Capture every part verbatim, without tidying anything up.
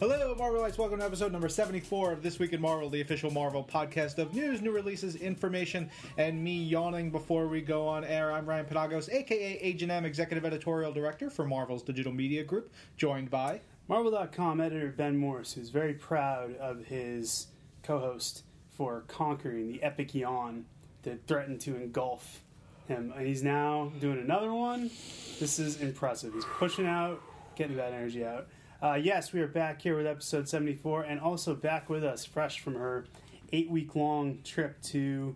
Hello, Marvelites. Welcome to episode number seventy-four of This Week in Marvel, the official Marvel podcast of news, new releases, information, and me yawning before we go on air. I'm Ryan Panagos, a k a. Agent M, Executive Editorial Director for Marvel's Digital Media Group, joined by Marvel dot com editor Ben Morris, who's very proud of his co-host for conquering the epic yawn that threatened to engulf him. And he's now doing another one. This is impressive. He's pushing out, getting that energy out. Uh, yes, we are back here with episode seventy-four, and also back with us, fresh from her eight-week-long trip to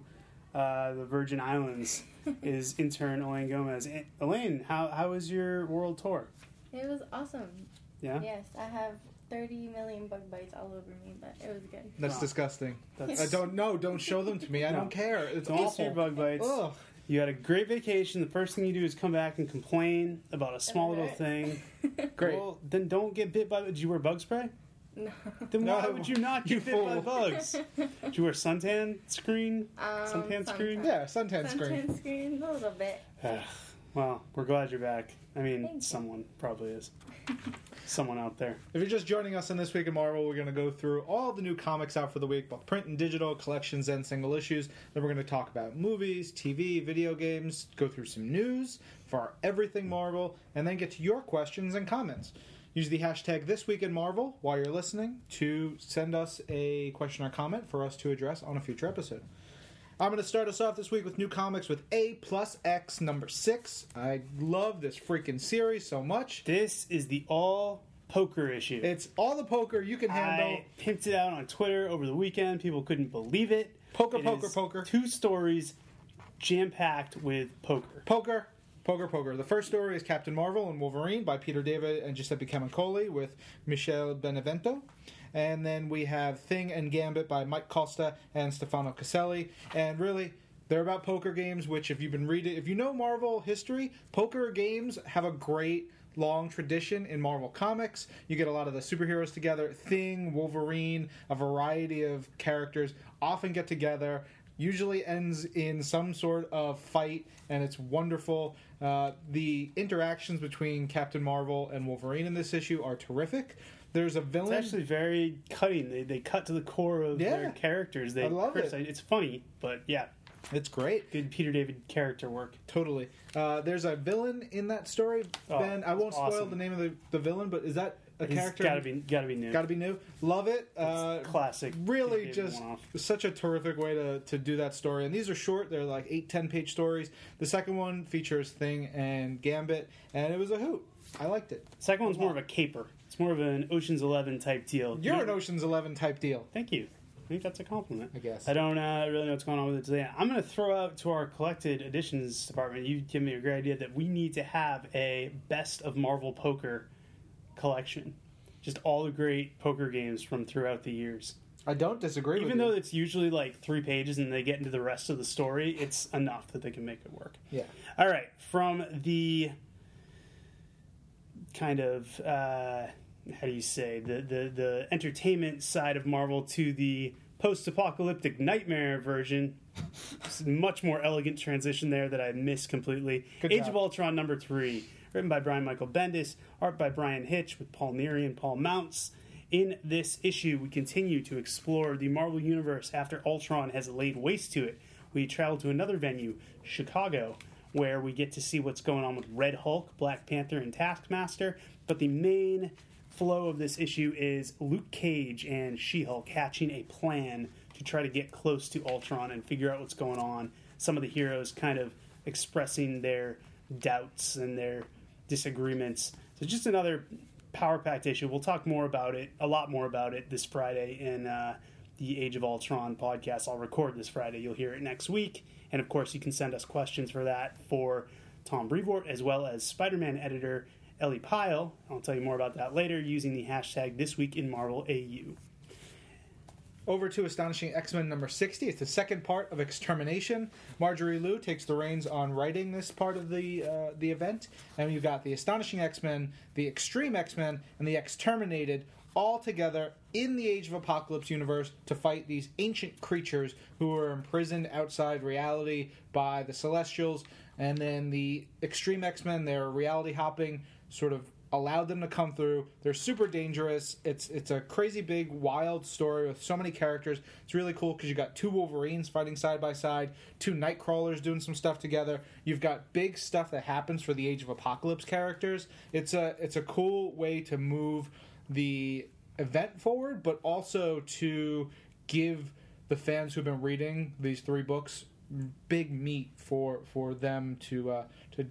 uh, the Virgin Islands, is intern Elaine Gomez. And Elaine, how how was your world tour? It was awesome. Yeah? Yes, I have thirty million bug bites all over me, but it was good. That's oh. disgusting. That's... I don't know. Don't show them to me. I no. don't care. It's awful. Eat your bug bites. Ugh. You had a great vacation. The first thing you do is come back and complain about a small little thing. Great. Well, then don't get bit by... Did you wear bug spray? No. Then why no, would you not get you bit fool. by bugs? Did you wear suntan screen? Um, suntan screen? Yeah, suntan, suntan screen. Suntan screen, a little bit. Well, we're glad you're back. I mean, Thank someone you. probably is. Someone out there. If you're just joining us on This Week in Marvel, we're going to go through all the new comics out for the week, both print and digital, collections and single issues. Then we're going to talk about movies, T V, video games, go through some news for our everything Marvel, and then get to your questions and comments. Use the hashtag This Week in Marvel while you're listening to send us a question or comment for us to address on a future episode. I'm going to start us off this week with new comics with A plus X number six. I love this freaking series so much. This is the all poker issue. It's all the poker you can handle. I pimped it out on Twitter over the weekend. People couldn't believe it. Poker, it poker, poker. Two stories jam-packed with poker. Poker, poker, poker. The first story is Captain Marvel and Wolverine by Peter David and Giuseppe Camuncoli with Michelle Benevento. And then we have Thing and Gambit by Mike Costa and Stefano Caselli. And really, they're about poker games, which if you've been reading, if you know Marvel history, poker games have a great long tradition in Marvel Comics. You get a lot of the superheroes together. Thing, Wolverine, a variety of characters often get together. Usually ends in some sort of fight, and it's wonderful. Uh, the interactions between Captain Marvel and Wolverine in this issue are terrific. There's a villain. It's actually very cutting. They they cut to the core of yeah. their characters. They, I love first, it. It's funny, but yeah. It's great. Good Peter David character work. Totally. Uh, there's a villain in that story, oh, Ben. I won't awesome. spoil the name of the, the villain, but is that a He's character? Gotta be, gotta be new. Gotta be new. Love it. Uh, classic. Really just such a terrific way to, to do that story. And these are short. They're like eight, ten-page stories. The second one features Thing and Gambit, and it was a hoot. I liked it. The second one's more of a caper. It's more of an Ocean's Eleven type deal. You're you know, an Ocean's Eleven type deal. Thank you. I think that's a compliment. I guess. I don't uh, really know what's going on with it today. I'm going to throw out to our collected editions department. You give me a great idea that we need to have a best of Marvel poker collection. Just all the great poker games from throughout the years. I don't disagree Even with you. Even though it's usually like three pages and they get into the rest of the story, it's enough that they can make it work. Yeah. All right. From the kind of... Uh, how do you say, the, the, the entertainment side of Marvel to the post-apocalyptic nightmare version. It's a much more elegant transition there that I missed completely. Good Age job. of Ultron number three, written by Brian Michael Bendis, art by Brian Hitch with Paul Neary and Paul Mounts. In this issue, we continue to explore the Marvel Universe after Ultron has laid waste to it. We travel to another venue, Chicago, where we get to see what's going on with Red Hulk, Black Panther, and Taskmaster. But the main... flow of this issue is Luke Cage and She-Hulk hatching a plan to try to get close to Ultron and figure out what's going on. Some of the heroes kind of expressing their doubts and their disagreements. So just another power-packed issue. We'll talk more about it, a lot more about it this Friday in uh, the Age of Ultron podcast. I'll record this Friday. You'll hear it next week. And, of course, you can send us questions for that for Tom Brevoort as well as Spider-Man editor Ellie Pyle. I'll tell you more about that later using the hashtag This Week in Marvel A U. Over to Astonishing X-Men number sixty. It's the second part of Extermination. Marjorie Liu takes the reins on writing this part of the uh, the event. And you've got the Astonishing X-Men, the Extreme X-Men, and the Exterminated all together in the Age of Apocalypse universe to fight these ancient creatures who were imprisoned outside reality by the Celestials. And then the Extreme X-Men, they're reality hopping, sort of allowed them to come through. They're super dangerous. It's it's a crazy big wild story with so many characters. It's really cool because you got two Wolverines fighting side by side, two Nightcrawlers doing some stuff together. You've got big stuff that happens for the Age of Apocalypse characters. It's a it's a cool way to move the event forward, but also to give the fans who've been reading these three books big meat for for them to uh, to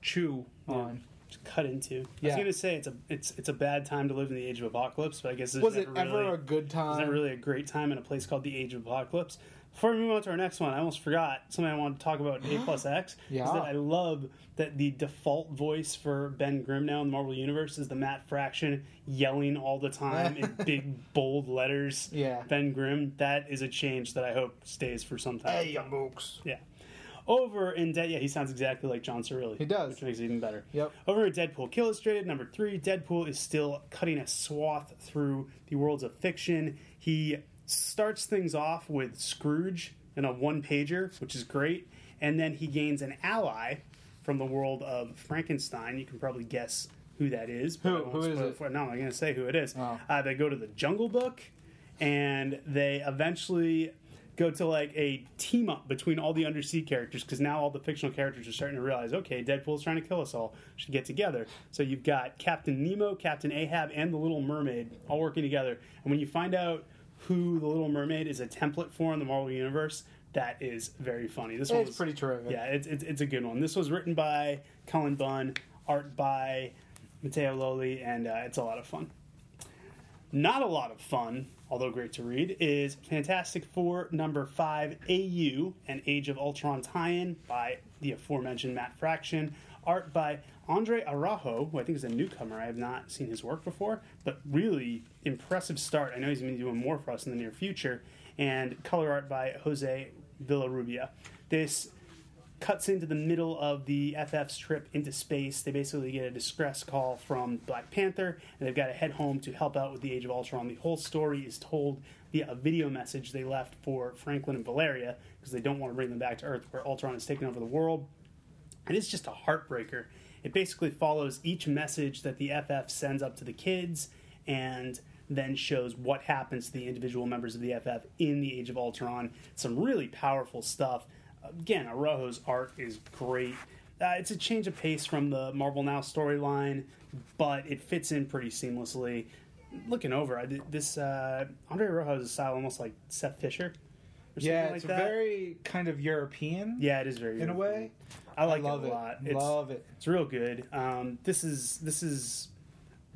chew yeah. on. Cut into. Yeah. I was gonna say it's a it's it's a bad time to live in the Age of Apocalypse, but I guess was it ever really, a good time? It's not really a great time in a place called the Age of Apocalypse. Before we move on to our next one, I almost forgot something I wanted to talk about. A plus X. Yeah. Is that I love that the default voice for Ben Grimm now in the Marvel Universe is the Matt Fraction yelling all the time in big bold letters. Yeah. Ben Grimm. That is a change that I hope stays for some time. Hey, young folks. Yeah. Over in Dead, yeah, he sounds exactly like John Cerulli. He does. Which makes it even better. Yep. Over at Deadpool Illustrated, number three, Deadpool is still cutting a swath through the worlds of fiction. He starts things off with Scrooge in a one-pager, which is great, and then he gains an ally from the world of Frankenstein. You can probably guess who that is. Who, who is it? For, no, I'm not going to say who it is. Oh. Uh, they go to the Jungle Book, and they eventually go to like a team up between all the undersea characters, because now all the fictional characters are starting to realize, okay, Deadpool's trying to kill us all. We should get together. So you've got Captain Nemo, Captain Ahab, and the Little Mermaid all working together. And when you find out who the Little Mermaid is a template for in the Marvel Universe, that is very funny. This one's pretty terrific. Yeah, it's, it's it's a good one. This was written by Cullen Bunn, art by Matteo Loli, and uh, it's a lot of fun. Not a lot of fun, although great to read, is Fantastic Four number five A U, an Age of Ultron tie-in by the aforementioned Matt Fraction. Art by Andre Araujo, who I think is a newcomer. I have not seen his work before, but really impressive start. I know he's going to be doing more for us in the near future. And color art by Jose Villarubia. This cuts into the middle of the F F's trip into space. They basically get a distress call from Black Panther, and they've got to head home to help out with the Age of Ultron. The whole story is told via a video message they left for Franklin and Valeria, because they don't want to bring them back to Earth, where Ultron has taken over the world. And it's just a heartbreaker. It basically follows each message that the F F sends up to the kids, and then shows what happens to the individual members of the F F in the Age of Ultron. Some really powerful stuff. Again, Araujo's art is great. Uh, it's a change of pace from the Marvel Now storyline, but it fits in pretty seamlessly. Looking over, I did this uh, Andre Araujo's style almost like Seth Fisher. Or yeah, it's like that. Very kind of European. Yeah, it is very in European. A way. I like I love it a lot. It's, love it. It's real good. Um, this is this is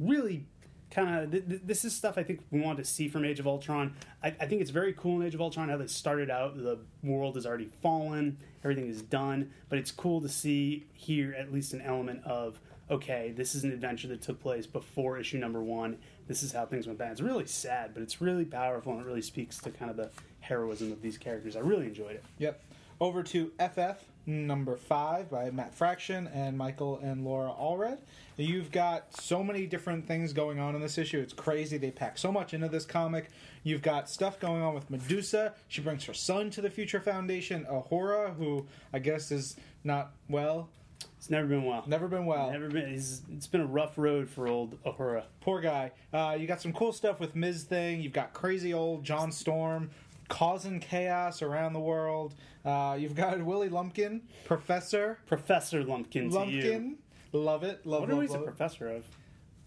really kind of th- th- this is stuff I think we want to see from Age of Ultron. I-, I think it's very cool in Age of Ultron how they started out. The world has already fallen, everything is done, but it's cool to see here at least an element of, okay, this is an adventure that took place before issue number one. This is how things went down. It's really sad, but it's really powerful, and it really speaks to kind of the heroism of these characters. I really enjoyed it. Yep. Over to F F number five by Matt Fraction and Michael and Laura Allred. You've got so many different things going on in this issue. It's crazy. They pack so much into this comic. You've got stuff going on with Medusa. She brings her son to the Future Foundation. Ahura, who I guess is not well. It's never been well. Never been well. Never been. It's, it's been a rough road for old Ahura. Poor guy. Uh, you got some cool stuff with Miz Thing. You've got crazy old John Storm causing chaos around the world. Uh, you've got Willie Lumpkin, Professor. Professor Lumpkin to Lumpkin. You. Love it. Love, what are we a professor of?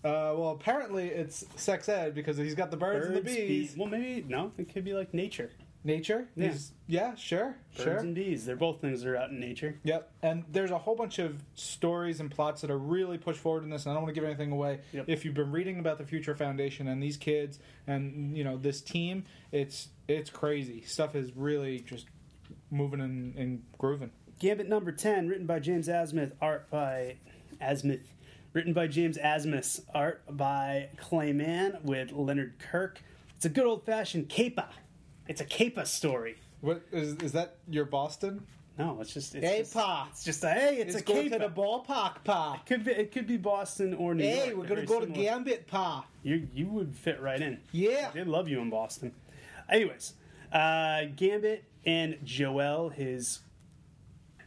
Uh, well, apparently it's sex ed because he's got the birds, birds and the bees. bees. Well, maybe, no, it could be like nature. Nature? Yeah, he's, yeah sure. Birds sure. and bees. They're both things that are out in nature. Yep. And there's a whole bunch of stories and plots that are really pushed forward in this, and I don't want to give anything away. Yep. If you've been reading about the Future Foundation and these kids and, you know, this team, it's it's crazy. Stuff is really just moving and, and grooving. Gambit number ten, written by James Asmus, art by Asmus, written by James Asmus, art by Clayman with Leonard Kirk. It's a good old-fashioned caper. It's a caper story. What is is that your Boston? No, it's just it's hey, just, it's just a hey, it's, it's a caper. It's going to the ballpark, pa. It could be it could be Boston or New hey, York. Hey, we're going to go similar. to Gambit, pa. You you would fit right in. Yeah, they love you in Boston. Anyways, uh, Gambit and Joelle, his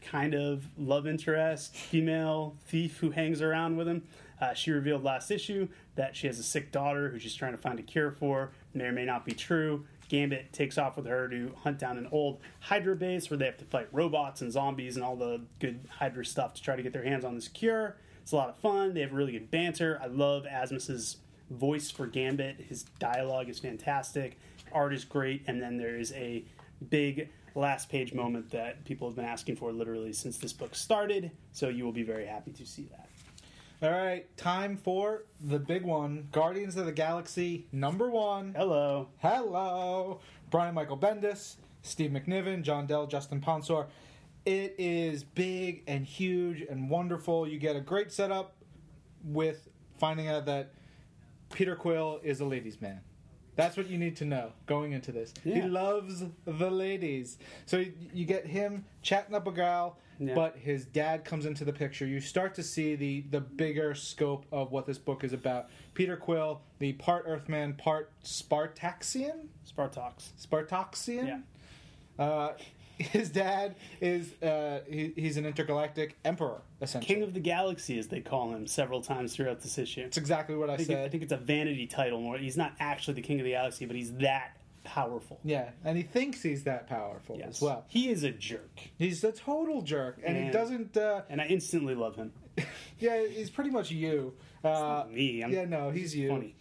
kind of love interest, female thief who hangs around with him, Uh, she revealed last issue that she has a sick daughter who she's trying to find a cure for. May or may not be true. Gambit takes off with her to hunt down an old Hydra base where they have to fight robots and zombies and all the good Hydra stuff to try to get their hands on this cure. It's a lot of fun. They have really good banter. I love Asmus's voice for Gambit. His dialogue is fantastic. Art is great. And then there is a big last page moment that people have been asking for literally since this book started. So you will be very happy to see that. All right, time for the big one. Guardians of the Galaxy, number one. Hello. Hello. Brian Michael Bendis, Steve McNiven, John Dell, Justin Ponsor. It is big and huge and wonderful. You get a great setup with finding out that Peter Quill is a ladies' man. That's what you need to know going into this. Yeah. He loves the ladies. So you get him chatting up a gal. Yeah. But his dad comes into the picture. You start to see the, the bigger scope of what this book is about. Peter Quill, the part Earthman, part Spartaxian? Spartox. Spartoxian? Yeah. Uh, his dad is, uh, he, he's an intergalactic emperor, essentially. King of the Galaxy, as they call him several times throughout this issue. That's exactly what I, I said. It, I think it's a vanity title more. He's not actually the King of the Galaxy, but he's that powerful. Yeah, and he thinks he's that powerful yes. as well. He is a jerk. He's a total jerk, and, and he doesn't... Uh, and I instantly love him. Yeah, he's pretty much you. Uh, it's not me. I'm, yeah, no, he's you. Funny.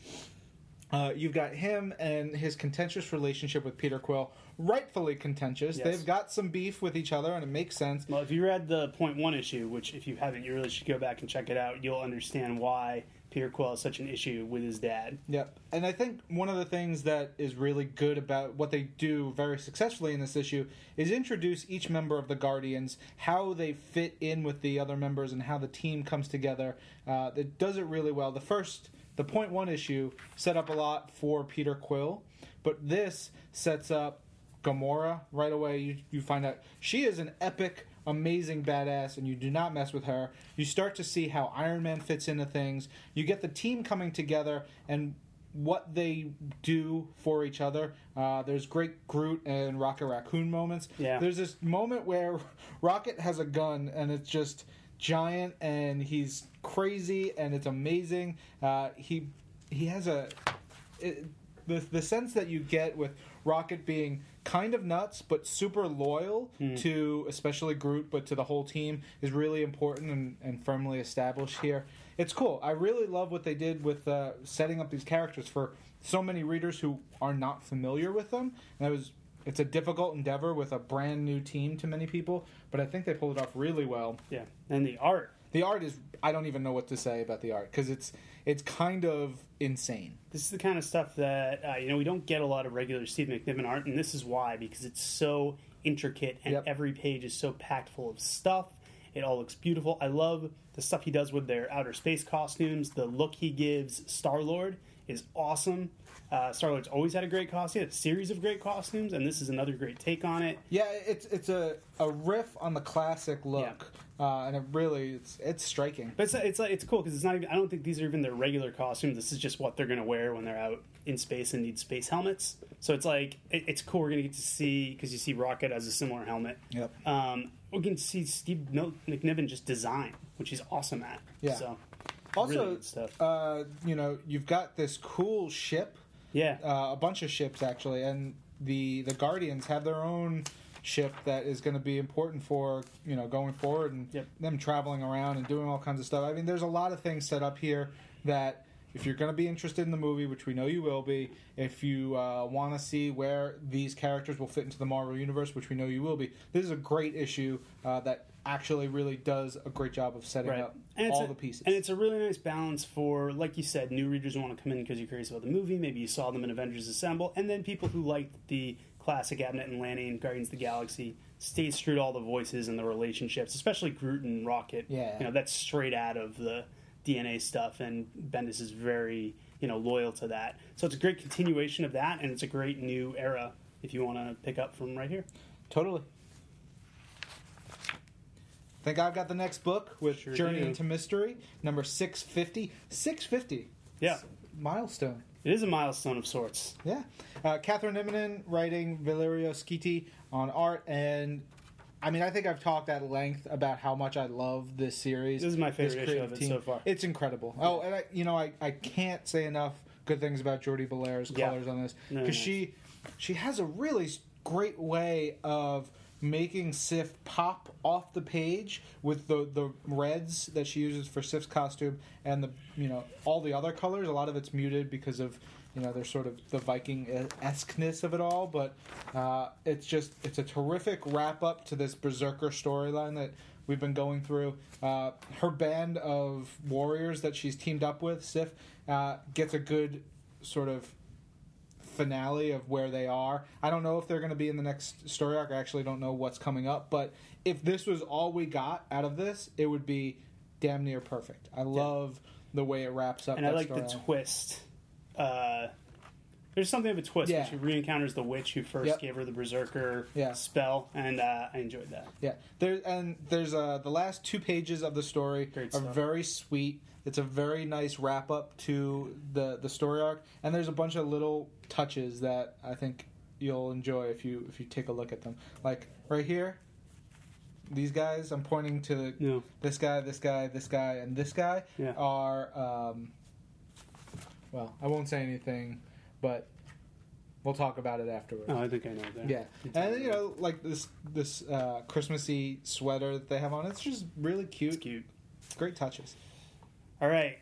Uh, you've got him and his contentious relationship with Peter Quill. Rightfully contentious. Yes. They've got some beef with each other, and it makes sense. Well, if you read the point one issue, which if you haven't, you really should go back and check it out. You'll understand why Peter Quill has such an issue with his dad. Yep. And I think one of the things that is really good about what they do very successfully in this issue is introduce each member of the Guardians, how they fit in with the other members, and how the team comes together. Uh, it does it really well. The first, the point one issue, set up a lot for Peter Quill, but this sets up Gamora right away. You, you find out she is an epic, amazing badass, and you do not mess with her. You start to see how Iron Man fits into things. You get the team coming together and what they do for each other. Uh, there's great Groot and Rocket Raccoon moments. Yeah. There's this moment where Rocket has a gun, and it's just giant, and he's crazy, and it's amazing. Uh, he he has a... It, the the sense that you get with Rocket being kind of nuts, but super loyal mm. to especially Groot, but to the whole team, is really important and, and firmly established here. It's cool. I really love what they did with uh, setting up these characters for so many readers who are not familiar with them. And that was it's a difficult endeavor with a brand new team to many people, but I think they pulled it off really well. Yeah, and the art. The art is, I don't even know what to say about the art, because it's it's kind of insane. This is the kind of stuff that, uh, you know, we don't get a lot of regular Steve McNiven art, and this is why, because it's so intricate, and yep. every page is so packed full of stuff. It all looks beautiful. I love the stuff he does with their outer space costumes. The look he gives Star-Lord is awesome. Uh, Star-Lord's always had a great costume. He had a series of great costumes, and this is another great take on it. Yeah, it's it's a, a riff on the classic look, yeah. uh, and it really it's it's striking. But it's it's, it's cool because it's not even, I don't think these are even their regular costumes. This is just what they're going to wear when they're out in space and need space helmets. So it's like it, it's cool. We're going to get to see, because you see Rocket as a similar helmet. Yep. Um, we can see Steve McNiven just design, which he's awesome at. Yeah. So also, really good stuff. Uh, you know, you've got this cool ship. Yeah, uh, a bunch of ships actually, and the the Guardians have their own ship that is going to be important for, you know, going forward, and yep. them traveling around and doing all kinds of stuff. I mean, there's a lot of things set up here that if you're going to be interested in the movie, which we know you will be, if you uh, want to see where these characters will fit into the Marvel Universe, which we know you will be, this is a great issue uh, that actually really does a great job of setting right. up all a, the pieces. And it's a really nice balance for, like you said, new readers who want to come in because you're curious about the movie. Maybe you saw them in Avengers Assemble. And then people who liked the classic Abnett and Lanny and Guardians of the Galaxy stays through to all the voices and the relationships, especially Groot and Rocket. Yeah. You know, that's straight out of the D N A stuff, and Bendis is very, you know, loyal to that. So it's a great continuation of that, and it's a great new era if you want to pick up from right here. Totally. I think I've got the next book with sure Journey do. into Mystery, number six fifty. six fifty. Yeah. Milestone. It is a milestone of sorts. Yeah. Uh, Catherine Immonen writing, Valerio Schiti on art, and I mean, I think I've talked at length about how much I love this series. This is my favorite issue of it team. so far. It's incredible. Oh, and I, you know, I, I can't say enough good things about Jordi Belair's yeah. colors on this. Because no, no. she, she has a really great way of making Sif pop off the page with the the reds that she uses for Sif's costume and the you know all the other colors. A lot of it's muted because of you know there's sort of the Viking-esque-ness of it all, but uh, it's just it's a terrific wrap up to this Berserker storyline that we've been going through. Uh, her band of warriors that she's teamed up with, Sif, uh, gets a good sort of finale of where they are. I don't know if they're going to be in the next story arc. I actually don't know what's coming up, but if this was all we got out of this, it would be damn near perfect. I love yeah. the way it wraps up. And that I like story the arc. twist. Uh, there's something of a twist yeah. when she re-encounters the witch who first yep. gave her the Berserker yeah. spell, and uh, I enjoyed that. Yeah, there and there's uh, the last two pages of the story are very sweet. It's a very nice wrap up to the, the story arc, and there's a bunch of little touches that I think you'll enjoy if you if you take a look at them. Like right here, these guys. I'm pointing to yeah. this guy, this guy, this guy, and this guy yeah. are. Um, well, I won't say anything, but we'll talk about it afterwards. Oh, I think I know that. Yeah, and you know, like this this uh, Christmassy sweater that they have on. It's just really cute. It's cute. Great touches. All right,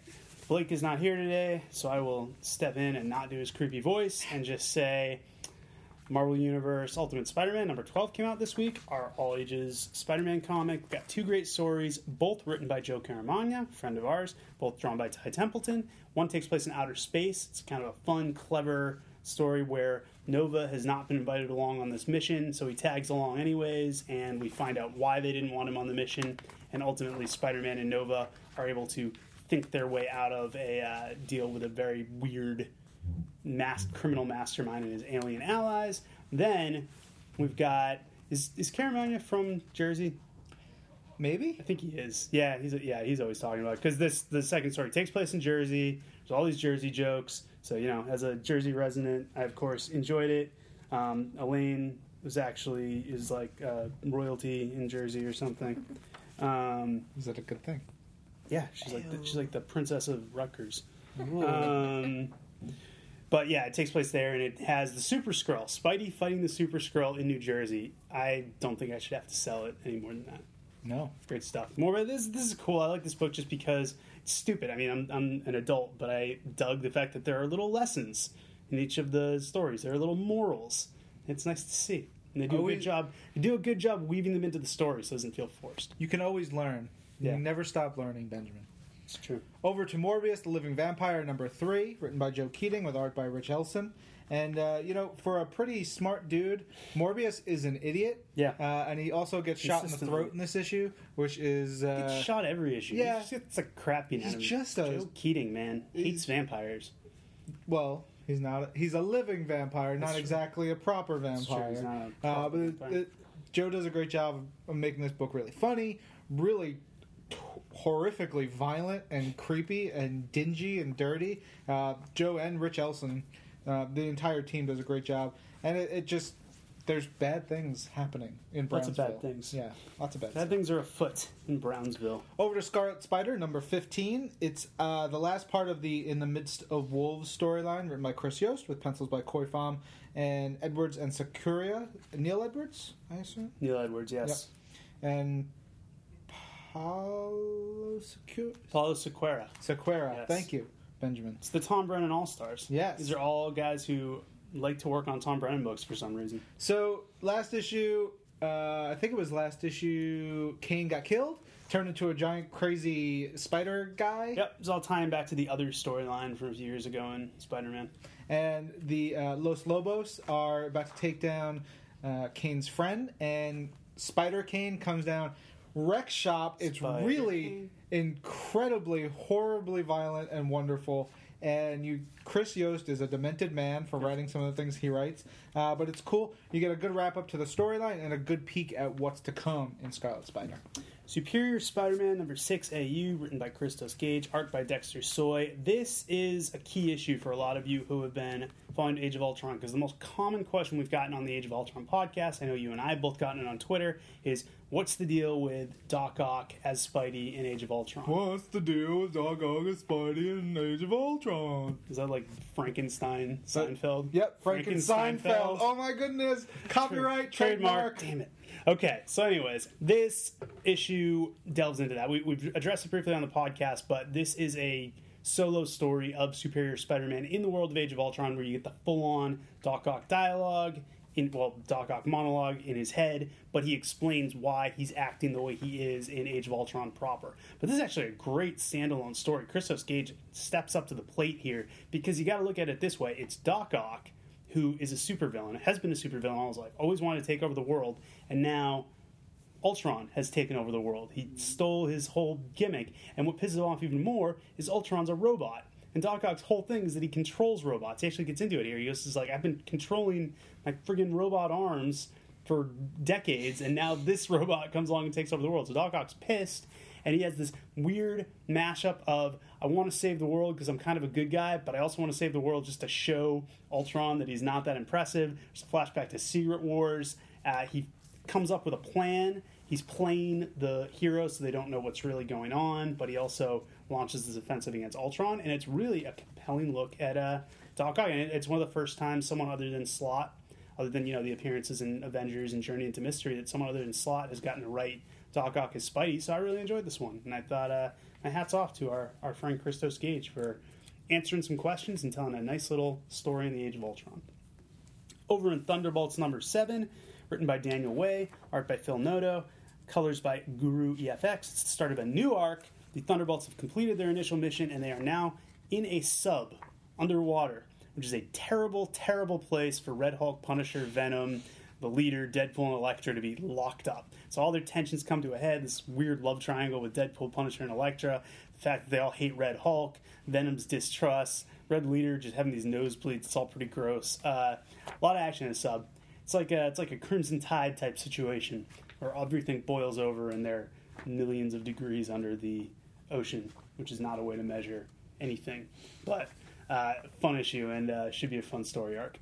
Blake is not here today, so I will step in and not do his creepy voice and just say Marvel Universe Ultimate Spider-Man number twelve came out this week, our all-ages Spider-Man comic. We've got two great stories, both written by Joe Caramagna, a friend of ours, both drawn by Ty Templeton. One takes place in outer space. It's kind of a fun, clever story where Nova has not been invited along on this mission, so he tags along anyways, and we find out why they didn't want him on the mission, and ultimately Spider-Man and Nova are able to think their way out of a uh, deal with a very weird mass criminal mastermind and his alien allies. Then we've got is is Caramagna from Jersey? Maybe I think he is. Yeah, he's yeah he's always talking about it because this the second story takes place in Jersey. There's all these Jersey jokes. So you know, as a Jersey resident, I of course enjoyed it. Um, Elaine was actually is like uh, royalty in Jersey or something. Um, is that a good thing? Yeah, she's like the, she's like the princess of Rutgers. Um, but yeah, it takes place there, and it has the Super Skrull, Spidey fighting the Super Skrull in New Jersey. I don't think I should have to sell it any more than that. No, great stuff. More, but this this is cool. I like this book just because it's stupid. I mean, I'm I'm an adult, but I dug the fact that there are little lessons in each of the stories. There are little morals. It's nice to see, and they do always, a good job. They do a good job weaving them into the story, so it doesn't feel forced. You can always learn. Yeah. You never stop learning, Benjamin. It's true. Over to Morbius, The Living Vampire, number three, written by Joe Keating with art by Rich Elson. And, uh, you know, for a pretty smart dude, Morbius is an idiot. Yeah. Uh, and he also gets shot in the throat in this issue, which is... Uh, he gets shot every issue. Yeah. He's just, it's a crappy name. He's just a... Joe Keating, man. Hates vampires. Well... He's not... A, he's a living vampire, not exactly a proper vampire. He's not a proper uh, but it, it, Joe does a great job of making this book really funny, really... horrifically violent and creepy and dingy and dirty. Uh, Joe and Rich Elson, uh, the entire team does a great job, and it, it just there's bad things happening in Brownsville. Lots of bad things. Yeah, lots of bad. Bad stuff. Things are afoot in Brownsville. Over to Scarlet Spider number fifteen. It's uh, the last part of the In the Midst of Wolves storyline, written by Chris Yost with pencils by Coifam and Edwards and Sakuria. Neil Edwards, I assume. Neil Edwards, yes, yep. and. Paulo Sequeira. Paulo Sequeira. Sequeira. Yes. Thank you, Benjamin. It's the Tom Brennan All-Stars. Yes. These are all guys who like to work on Tom Brennan books for some reason. So, last issue, uh, I think it was last issue, Kane got killed, turned into a giant crazy spider guy. Yep. It's all tying back to the other storyline from a few years ago in Spider-Man. And the uh, Los Lobos are about to take down uh, Kane's friend, and Spider-Kane comes down... Rec Shop. It's Spider. Really incredibly, horribly violent and wonderful. And you, Chris Yost is a demented man for writing some of the things he writes. Uh, but it's cool. You get a good wrap up to the storyline and a good peek at what's to come in Scarlet Spider. Superior Spider-Man number six A U, written by Christos Gage, art by Dexter Soy. This is a key issue for a lot of you who have been find Age of Ultron, because the most common question we've gotten on the Age of Ultron podcast, I know you and I have both gotten it on Twitter, is what's the deal with Doc Ock as Spidey in Age of Ultron? What's the deal with Doc Ock as Spidey in Age of Ultron? Is that like Frankenstein Seinfeld? That, yep, Frankenstein Seinfeld. Oh my goodness. Copyright, trademark. trademark. Damn it. Okay, so anyways, this issue delves into that. We, we've addressed it briefly on the podcast, but this is a solo story of Superior Spider-Man in the world of Age of Ultron, where you get the full-on Doc Ock dialogue, in well, Doc Ock monologue in his head, but he explains why he's acting the way he is in Age of Ultron proper. But this is actually a great standalone story. Christos Gage steps up to the plate here, because you got to look at it this way. It's Doc Ock, who is a supervillain, has been a supervillain all his life, always wanted to take over the world, and now Ultron has taken over the world. He stole his whole gimmick, and what pisses him off even more is Ultron's a robot. And Doc Ock's whole thing is that he controls robots. He actually gets into it here. He goes, like, I've been controlling my friggin' robot arms for decades, and now this robot comes along and takes over the world. So Doc Ock's pissed, and he has this weird mashup of, I want to save the world because I'm kind of a good guy, but I also want to save the world just to show Ultron that he's not that impressive. There's a flashback to Secret Wars. Uh, he comes up with a plan. He's playing the hero so they don't know what's really going on, but he also launches this offensive against Ultron, and it's really a compelling look at uh, Doc Ock. And it's one of the first times someone other than Slott, other than, you know, the appearances in Avengers and Journey into Mystery, that someone other than Slott has gotten to write Doc Ock as Spidey, so I really enjoyed this one. And I thought, uh, my hat's off to our, our friend Christos Gage for answering some questions and telling a nice little story in the Age of Ultron. Over in Thunderbolts number seven, written by Daniel Way, art by Phil Noto, colors by Guru E F X. It's the start of a new arc. The Thunderbolts have completed their initial mission, and they are now in a sub, underwater, which is a terrible, terrible place for Red Hulk, Punisher, Venom, the leader, Deadpool, and Elektra to be locked up. So all their tensions come to a head, this weird love triangle with Deadpool, Punisher, and Elektra, the fact that they all hate Red Hulk, Venom's distrust, Red Leader just having these nosebleeds. It's all pretty gross. Uh, a lot of action in a sub. It's like a, it's like a Crimson Tide type situation where everything boils over and they're millions of degrees under the ocean, which is not a way to measure anything. But uh, fun issue, and uh, should be a fun story arc.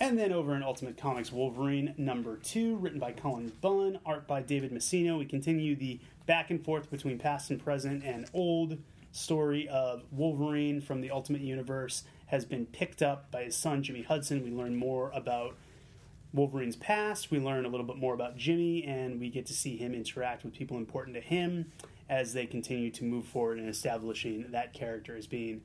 And then over in Ultimate Comics Wolverine number two, written by Cullen Bunn, art by David Messina, we continue the back and forth between past and present, and old story of Wolverine from the Ultimate Universe has been picked up by his son Jimmy Hudson. We learn more about Wolverine's past, we learn a little bit more about Jimmy, and we get to see him interact with people important to him as they continue to move forward in establishing that character as being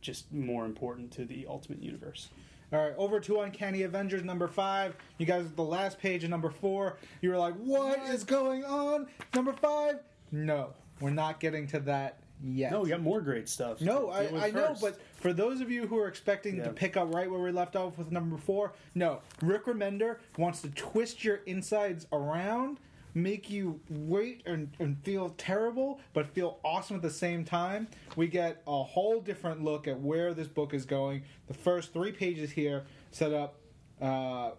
just more important to the Ultimate Universe. All right, over to Uncanny Avengers number five. You guys, the last page of number four, you were like, what is going on? Number five? No, we're not getting to that yet. No, we got more great stuff. No, I, I know, but for those of you who are expecting yeah. to pick up right where we left off with number four, no. Rick Remender wants to twist your insides around, make you wait and, and feel terrible, but feel awesome at the same time. We get a whole different look at where this book is going. The first three pages here set up uh,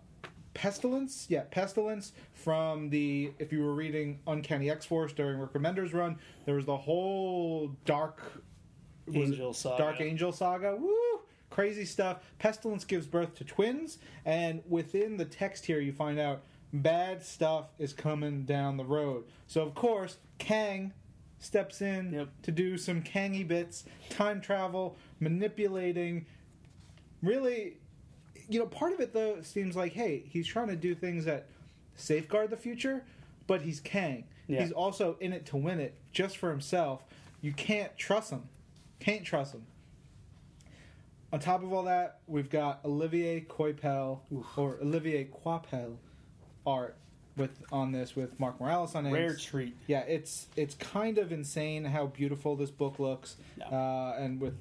Pestilence. Yeah, Pestilence from the, if you were reading Uncanny X-Force during Rick Remender's run, there was the whole Dark Angel saga. Dark Angel saga. Woo! Crazy stuff. Pestilence gives birth to twins, and within the text here you find out bad stuff is coming down the road. So, of course, Kang steps in yep. to do some Kangy bits, time travel, manipulating. Really, you know, part of it, though, seems like, hey, he's trying to do things that safeguard the future, but he's Kang. Yeah. He's also in it to win it, just for himself. You can't trust him. Can't trust him. On top of all that, we've got Olivier Coipel, or Olivier Coipel, art with on this with Mark Morales on it. Rare treat. Yeah, it's it's kind of insane how beautiful this book looks, yeah. uh, and with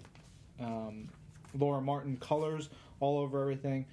um, Laura Martin colors all over everything.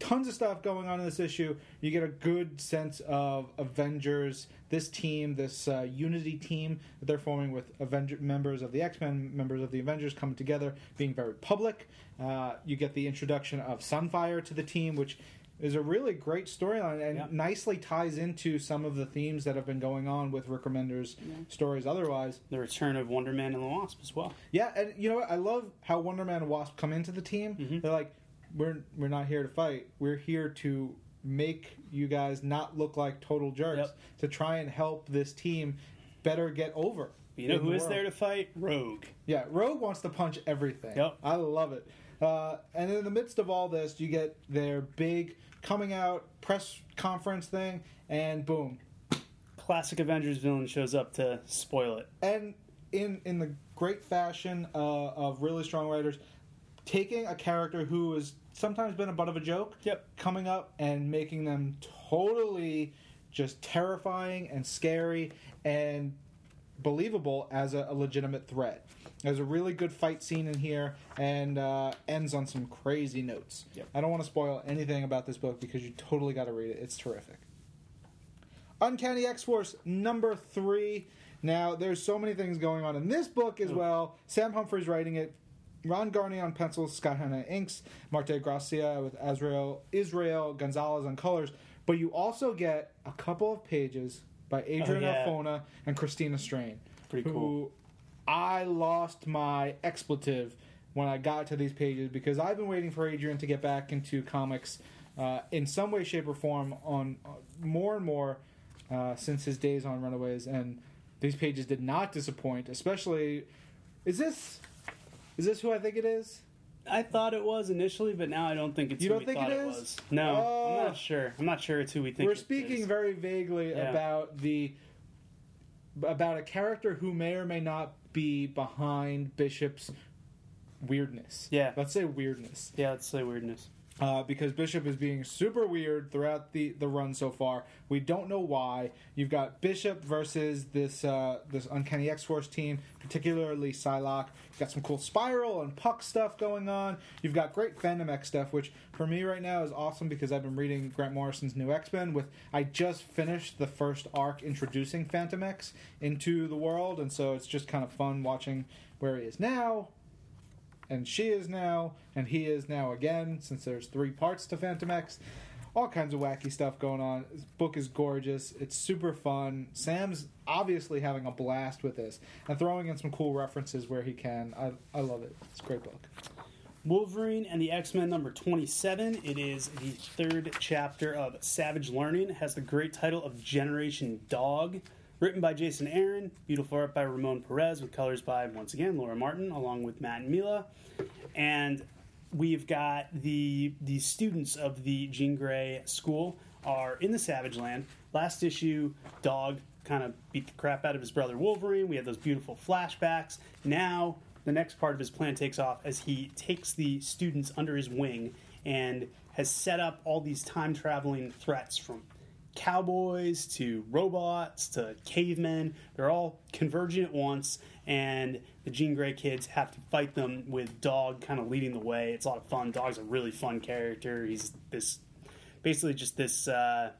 Tons of stuff going on in this issue. You get a good sense of Avengers, this team, this uh, Unity team that they're forming with Avenger members of the X-Men, members of the Avengers coming together, being very public. Uh, you get the introduction of Sunfire to the team, which is a really great storyline and yeah. nicely ties into some of the themes that have been going on with Rick Remender's yeah. stories otherwise. The return of Wonder Man and the Wasp as well. Yeah, and you know what? I love how Wonder Man and Wasp come into the team. Mm-hmm. They're like, we're we're not here to fight. We're here to make you guys not look like total jerks, yep. to try and help this team better get over. You know who is there to fight? Rogue. Yeah, Rogue wants to punch everything. Yep. I love it. Uh, and in the midst of all this, you get their big coming out press conference thing, and boom. Classic Avengers villain shows up to spoil it. And in in the great fashion uh, of really strong writers, taking a character who has sometimes been a butt of a joke, yep. coming up and making them totally just terrifying and scary and believable as a, a legitimate threat. There's a really good fight scene in here, and uh, ends on some crazy notes. Yep. I don't want to spoil anything about this book because you totally got to read it. It's terrific. Uncanny X-Force number three. Now, there's so many things going on in this book as well. Sam Humphrey's writing it. Ron Garney on pencils, Scott Hanna inks, Marte Gracia with Azrael, Israel Gonzalez on colors. But you also get a couple of pages by Adrian oh, yeah. Alfona and Christina Strain. Pretty cool. Who I lost my expletive when I got to these pages because I've been waiting for Adrian to get back into comics uh, in some way, shape, or form on uh, more and more uh, since his days on Runaways. And these pages did not disappoint, especially... Is this... Is this who I think it is? I thought it was initially, but now I don't think it's you who don't we think thought it, is? it was. No, uh, I'm not sure. I'm not sure it's who we think it is. We're speaking very vaguely yeah. about the about a character who may or may not be behind Bishop's weirdness. Yeah. Let's say weirdness. Yeah, let's say weirdness. Uh, because Bishop is being super weird throughout the, the run so far. We don't know why. You've got Bishop versus this uh, this Uncanny X-Force team, particularly Psylocke. You've got some cool Spiral and Puck stuff going on. You've got great Phantom X stuff, which for me right now is awesome because I've been reading Grant Morrison's New X-Men. With I just finished the first arc introducing Phantom X into the world, and so it's just kind of fun watching where he is now. And she is now, and he is now again, since there's three parts to Phantom X. All kinds of wacky stuff going on. This book is gorgeous. It's super fun. Sam's obviously having a blast with this, and throwing in some cool references where he can. I I love it. It's a great book. Wolverine and the X-Men number twenty-seven. It is the third chapter of Savage Learning. It has the great title of Generation Dog. Written by Jason Aaron, beautiful art by Ramon Perez, with colors by, once again, Laura Martin, along with Matt and Mila. And we've got the the students of the Jean Grey School are in the Savage Land. Last issue, Dog kind of beat the crap out of his brother Wolverine. We have those beautiful flashbacks. Now, the next part of his plan takes off as he takes the students under his wing and has set up all these time-traveling threats from cowboys to robots to cavemen. They're all converging at once, and the Jean Grey kids have to fight them with Dog kind of leading the way. It's a lot of fun. Dog's a really fun character. He's this basically just this uh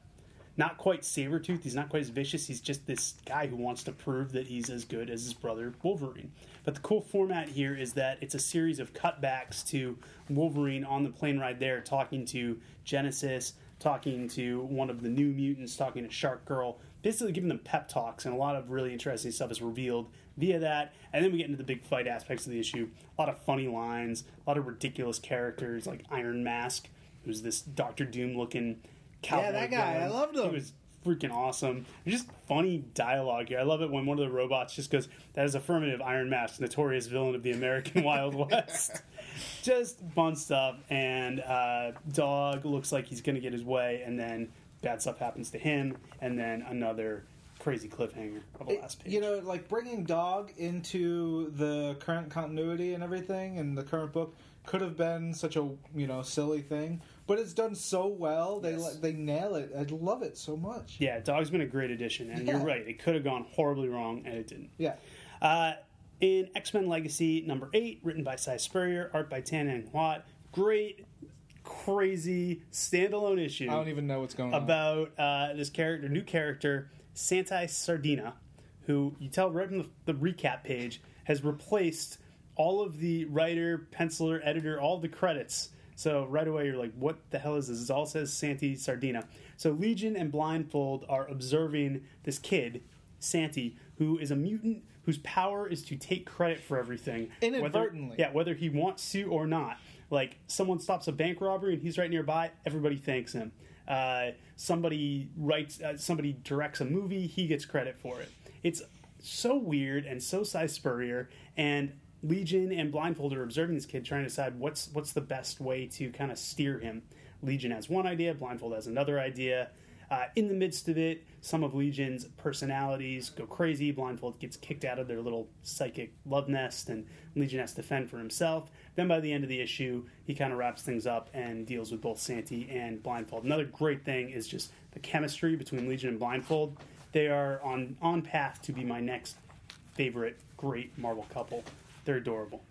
not quite Sabretooth. He's not quite as vicious. He's just this guy who wants to prove that he's as good as his brother Wolverine. But the cool format here is that it's a series of cutbacks to Wolverine on the plane ride there, talking to Genesis, talking to one of the New Mutants, talking to Shark Girl, basically giving them pep talks, and a lot of really interesting stuff is revealed via that. And then we get into the big fight aspects of the issue. A lot of funny lines, a lot of ridiculous characters, like Iron Mask, who's this Doctor Doom-looking cowboy. Yeah, that guy, villain. I loved him. He was freaking awesome. And just funny dialogue here. I love it when one of the robots just goes, "That is affirmative, Iron Mask, notorious villain of the American Wild West." Just fun stuff, and uh, Dog looks like he's going to get his way, and then bad stuff happens to him, and then another crazy cliffhanger of the it, last page. You know, like, bringing Dog into the current continuity and everything, and the current book could have been such a, you know, silly thing, but it's done so well. They yes. they nail it. I love it so much. Yeah, Dog's been a great addition, and yeah. you're right. It could have gone horribly wrong, and it didn't. Yeah. Uh... In X-Men Legacy number eight, written by Cy Spurrier, art by Tana and Huat. Great, crazy standalone issue. I don't even know what's going about, on. About uh, this character, new character, Santi Sardina, who you tell right from the, the recap page has replaced all of the writer, penciler, editor, all the credits. So right away you're like, what the hell is this? It all says Santi Sardina. So Legion and Blindfold are observing this kid, Santi, who is a mutant whose power is to take credit for everything. Inadvertently. Whether, yeah, whether he wants to or not. Like, someone stops a bank robbery and he's right nearby, everybody thanks him. Uh, somebody writes, uh, somebody directs a movie, he gets credit for it. It's so weird and so Cy Spurrier, and Legion and Blindfold are observing this kid, trying to decide what's what's the best way to kind of steer him. Legion has one idea, Blindfold has another idea. Uh, in the midst of it, some of Legion's personalities go crazy. Blindfold gets kicked out of their little psychic love nest, and Legion has to fend for himself. Then by the end of the issue, he kind of wraps things up and deals with both Santi and Blindfold. Another great thing is just the chemistry between Legion and Blindfold. They are on, on path to be my next favorite great Marvel couple. They're adorable.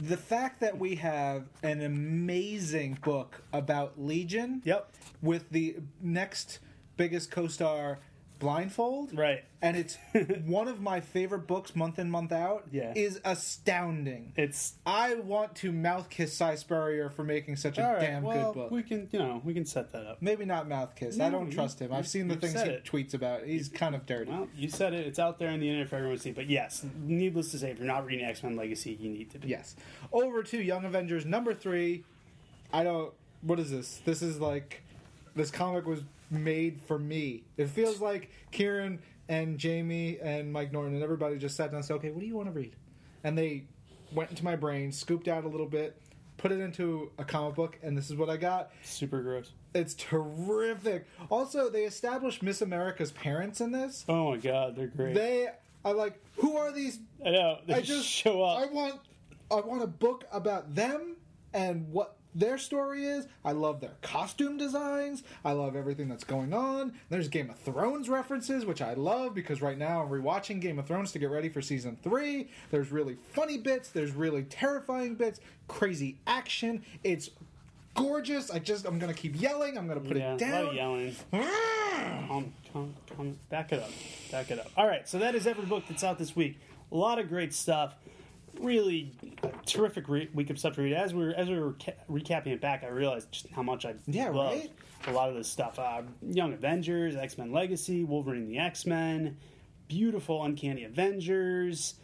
The fact that we have an amazing book about Legion, yep, with the next biggest co-star, Blindfold, right, and it's one of my favorite books month in, month out, yeah, is astounding. It's I want to mouth kiss Cy Spurrier for making such a right, damn well, good book. We can, you know, we can set that up. Maybe not mouth kiss. No, I don't you, trust him. I've seen the things he it. tweets about. He's kind of dirty. Well, you said it. It's out there in the internet for everyone to see. But yes, needless to say, if you're not reading X-Men Legacy, you need to be. Yes. Over to Young Avengers number three. I don't. What is this? This is like. This comic was made for me. It feels like Kieran and Jamie and Mike Norton and everybody just sat down and said, okay, what do you want to read? And they went into my brain, scooped out a little bit, put it into a comic book, and this is what I got. Super gross. It's terrific. Also, they established Miss America's parents in this. Oh, my God. They're great. They are like, who are these? I know. They I just show up. I want, I want a book about them and what their story is. I love their costume designs. I love everything that's going on. There's Game of Thrones references, which I love because right now I'm rewatching Game of Thrones to get ready for season three. There's really funny bits. There's really terrifying bits. Crazy action. It's gorgeous. I just, I'm going to keep yelling. I'm going to put yeah, it down. A lot of yelling. calm, calm, calm. Back it up. Back it up. All right. So that is every book that's out this week. A lot of great stuff. Really terrific re- week of stuff to read. As we were, as we were ca- recapping it back, I realized just how much I yeah, loved right? a lot of this stuff. Uh, Young Avengers, X-Men Legacy, Wolverine and the X-Men, beautiful Uncanny Avengers,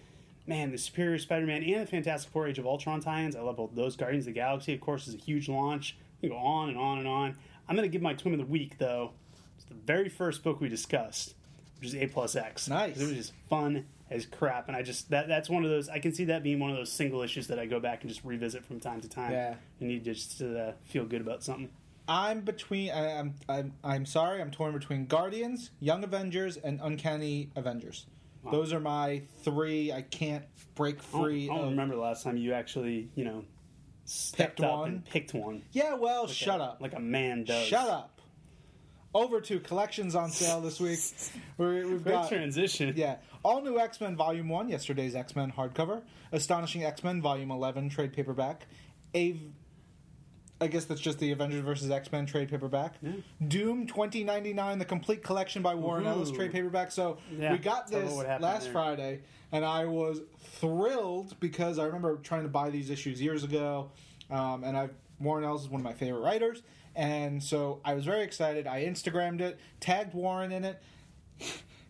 man, the Superior Spider-Man, and the Fantastic Four Age of Ultron tie-ins. I love both those. Guardians of the Galaxy, of course, is a huge launch. We go on and on and on. I'm going to give my Twin of the Week, though. It's the very first book we discussed, which is A plus X. Nice. It was just fun as crap, and I just that that's one of those. I can see that being one of those single issues that I go back and just revisit from time to time. Yeah, I need just to uh, feel good about something. I'm between. I, I'm I'm I'm sorry. I'm torn between Guardians, Young Avengers, and Uncanny Avengers. Wow. Those are my three. I can't break free. I don't, I don't of, remember the last time you actually you know stepped up one. and picked one. Yeah, well, like shut a, up, like a man does. Shut up. Over to collections on sale this week. We're, we've Great got transition. Yeah, All New X-Men Volume One, yesterday's X-Men hardcover, Astonishing X-Men Volume Eleven trade paperback, a, I guess that's just the Avengers versus X-Men trade paperback, yeah. Doom twenty ninety nine, the complete collection by Warren Ellis trade paperback. So yeah, we got this last there. Friday, and I was thrilled because I remember trying to buy these issues years ago, um, and I Warren Ellis is one of my favorite writers. And so I was very excited. I Instagrammed it, tagged Warren in it.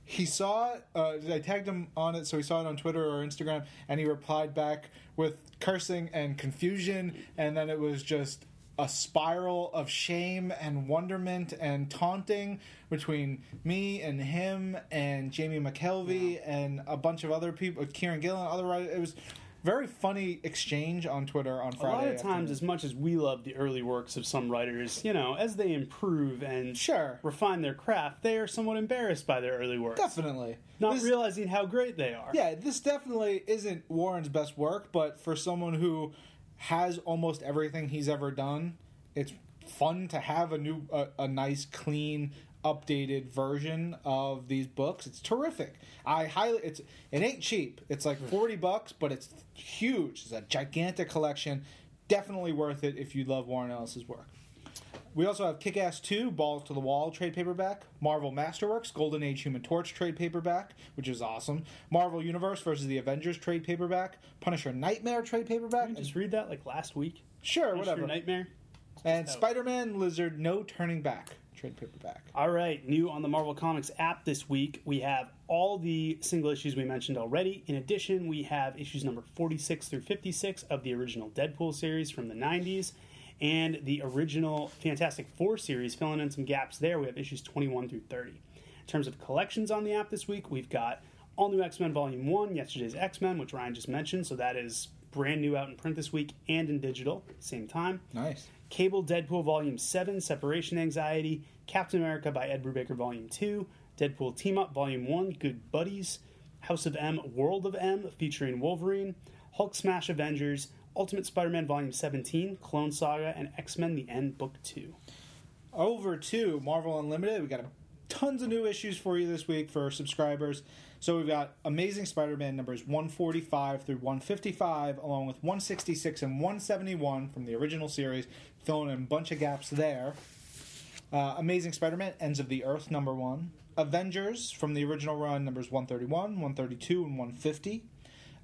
He saw it. Uh, I tagged him on it, so he saw it on Twitter or Instagram, and he replied back with cursing and confusion, and then it was just a spiral of shame and wonderment and taunting between me and him and Jamie McKelvey wow. and a bunch of other people, Kieran Gillen, other writers. It was very funny exchange on Twitter on Friday. A lot of times, afternoon. As much as we love the early works of some writers, you know, as they improve and sure. refine their craft, they are somewhat embarrassed by their early works. Definitely. Not this, realizing how great they are. Yeah, this definitely isn't Warren's best work, but for someone who has almost everything he's ever done, it's fun to have a new, a, a nice, clean, updated version of these books. It's terrific. I highly it's it ain't cheap. It's like forty bucks, but it's huge. It's a gigantic collection. Definitely worth it if you love Warren Ellis's work. We also have Kick-Ass two, Balls to the Wall trade paperback, Marvel Masterworks, Golden Age Human Torch trade paperback, which is awesome, Marvel Universe versus the Avengers trade paperback, Punisher Nightmare trade paperback. Did you just read that like last week? Sure, Punisher whatever. Nightmare. And Spider-Man Lizard No Turning Back trade paperback. All right, new on the Marvel Comics app this week, we have all the single issues we mentioned already. In addition, we have issues number forty-six through fifty-six of the original Deadpool series from the nineties and the original Fantastic Four series, filling in some gaps there. We have issues twenty-one through thirty. In terms of collections on the app this week, we've got All New X-Men Volume one, Yesterday's X-Men, which Ryan just mentioned, so that is brand new out in print this week and in digital at the same time. Nice. Cable Deadpool Volume seven, Separation Anxiety, Captain America by Ed Brubaker Volume two, Deadpool Team Up Volume one, Good Buddies, House of M, World of M featuring Wolverine, Hulk Smash Avengers, Ultimate Spider-Man Volume seventeen, Clone Saga, and X-Men The End Book two. Over to Marvel Unlimited. We got a tons of new issues for you this week for subscribers. So we've got Amazing Spider-Man numbers one forty-five through one fifty-five, along with one sixty-six and one seventy-one from the original series, filling in a bunch of gaps there. Uh, Amazing Spider-Man Ends of the Earth number one. Avengers from the original run numbers one thirty-one, one thirty-two, and one fifty.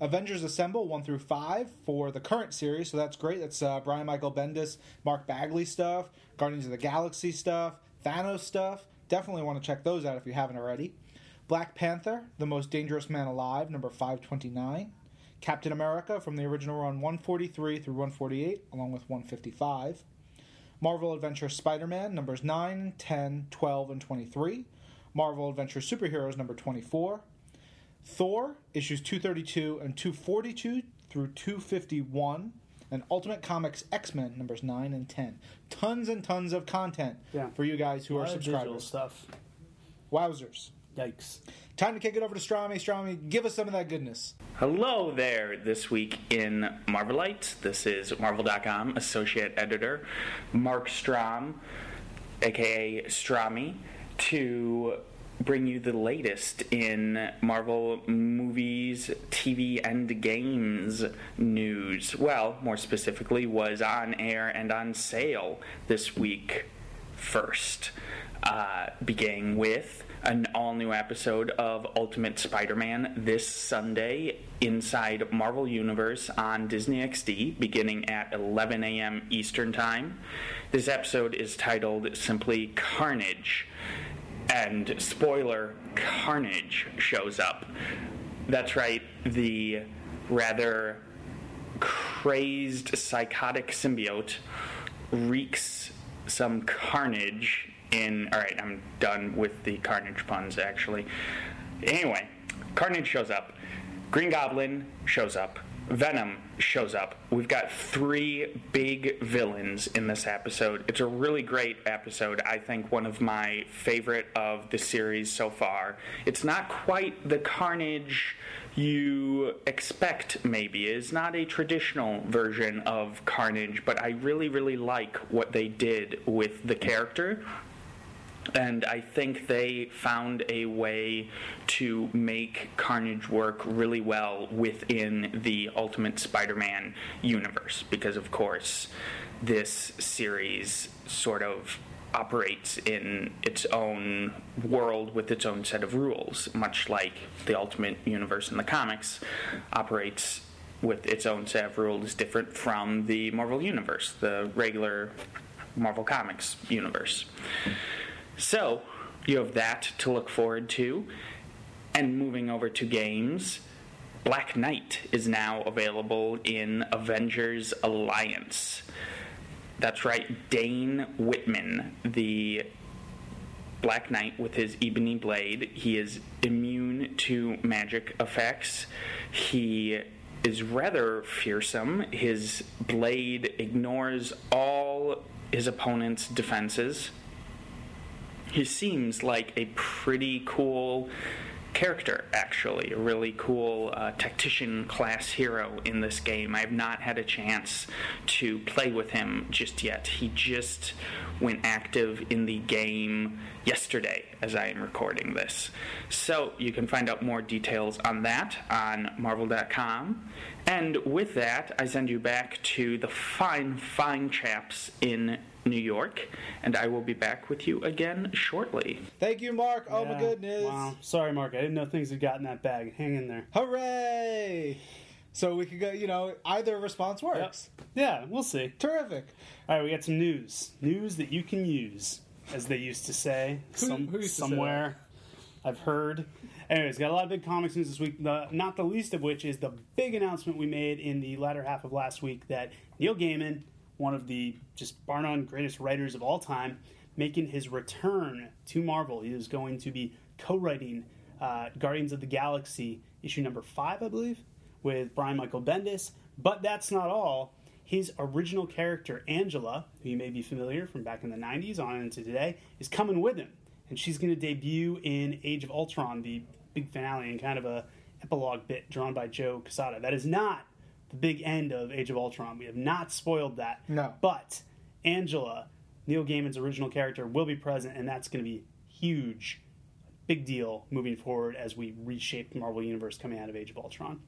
Avengers Assemble one through five for the current series, so that's great. That's uh, Brian Michael Bendis, Mark Bagley stuff, Guardians of the Galaxy stuff, Thanos stuff. Definitely want to check those out if you haven't already. Black Panther, The Most Dangerous Man Alive, number five twenty-nine. Captain America from the original run one forty-three through one forty-eight, along with one fifty-five. Marvel Adventure Spider-Man, numbers nine, ten, twelve, and twenty-three. Marvel Adventure Superheroes, number twenty-four. Thor, issues two thirty-two and two forty-two through two fifty-one. And Ultimate Comics X-Men, numbers nine and ten. Tons and tons of content yeah. for you guys who are subscribers. Stuff. Wowzers. Yikes. Time to kick it over to Strami. Strami, give us some of that goodness. Hello there. This week in Marvelite, this is Marvel dot com Associate Editor Mark Strom, a k a. Strami, to bring you the latest in Marvel movies, T V, and games news. Well, more specifically, was on air and on sale this week first, uh, beginning with an all-new episode of Ultimate Spider-Man this Sunday inside Marvel Universe on Disney X D, beginning at eleven a.m. Eastern Time. This episode is titled simply Carnage. And, spoiler, Carnage shows up. That's right, the rather crazed, psychotic symbiote wreaks some carnage in... Alright, I'm done with the Carnage puns, actually. Anyway, Carnage shows up. Green Goblin shows up. Venom shows up. We've got three big villains in this episode. It's a really great episode. I think one of my favorite of the series so far. It's not quite the Carnage you expect, maybe. It's not a traditional version of Carnage, but I really, really like what they did with the character. And I think they found a way to make Carnage work really well within the Ultimate Spider-Man universe. Because, of course, this series sort of operates in its own world with its own set of rules. Much like the Ultimate Universe in the comics operates with its own set of rules different from the Marvel Universe, the regular Marvel Comics universe. So, you have that to look forward to. And moving over to games, Black Knight is now available in Avengers Alliance. That's right, Dane Whitman, the Black Knight with his ebony blade. He is immune to magic effects. He is rather fearsome. His blade ignores all his opponent's defenses. He seems like a pretty cool character, actually. A really cool uh, tactician-class hero in this game. I have not had a chance to play with him just yet. He just went active in the game yesterday, as I am recording this. So you can find out more details on that on Marvel dot com. And with that, I send you back to the fine, fine chaps in New York, and I will be back with you again shortly. Thank you, Mark. Yeah. Oh, my goodness. Wow. Sorry, Mark. I didn't know things had gotten that bad. Hang in there. Hooray! So we could go, you know, either response works. Yep. Yeah, we'll see. Terrific. All right, we got some news. News that you can use, as they used to say, who, some, who used somewhere. To say I've heard. Anyways, got a lot of big comics news this week, the, not the least of which is the big announcement we made in the latter half of last week that Neil Gaiman, one of the just bar none greatest writers of all time, making his return to Marvel. He is going to be co-writing uh, Guardians of the Galaxy issue number five, I believe, with Brian Michael Bendis. But that's not all. His original character, Angela, who you may be familiar from back in the nineties on into today, is coming with him. And she's going to debut in Age of Ultron, the big finale, and kind of a epilogue bit drawn by Joe Quesada. That is not the big end of Age of Ultron. We have not spoiled that. No. But Angela, Neil Gaiman's original character, will be present, and that's going to be huge, big deal moving forward as we reshape the Marvel Universe coming out of Age of Ultron.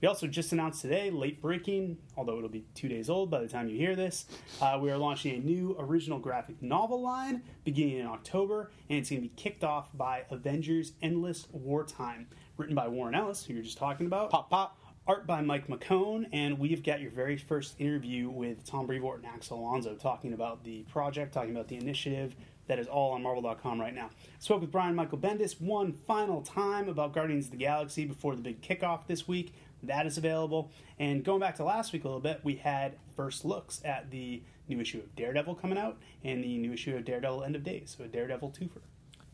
We also just announced today, late breaking, although it'll be two days old by the time you hear this, uh, we are launching a new original graphic novel line beginning in October, and it's going to be kicked off by Avengers Endless Wartime, written by Warren Ellis, who you were just talking about. Pop, pop. Art by Mike McCone, and we've got your very first interview with Tom Brevoort and Axel Alonso talking about the project, talking about the initiative. That is all on Marvel dot com right now. Spoke with Brian Michael Bendis one final time about Guardians of the Galaxy before the big kickoff this week. That is available. And going back to last week a little bit, we had first looks at the new issue of Daredevil coming out and the new issue of Daredevil End of Days, so a Daredevil twofer.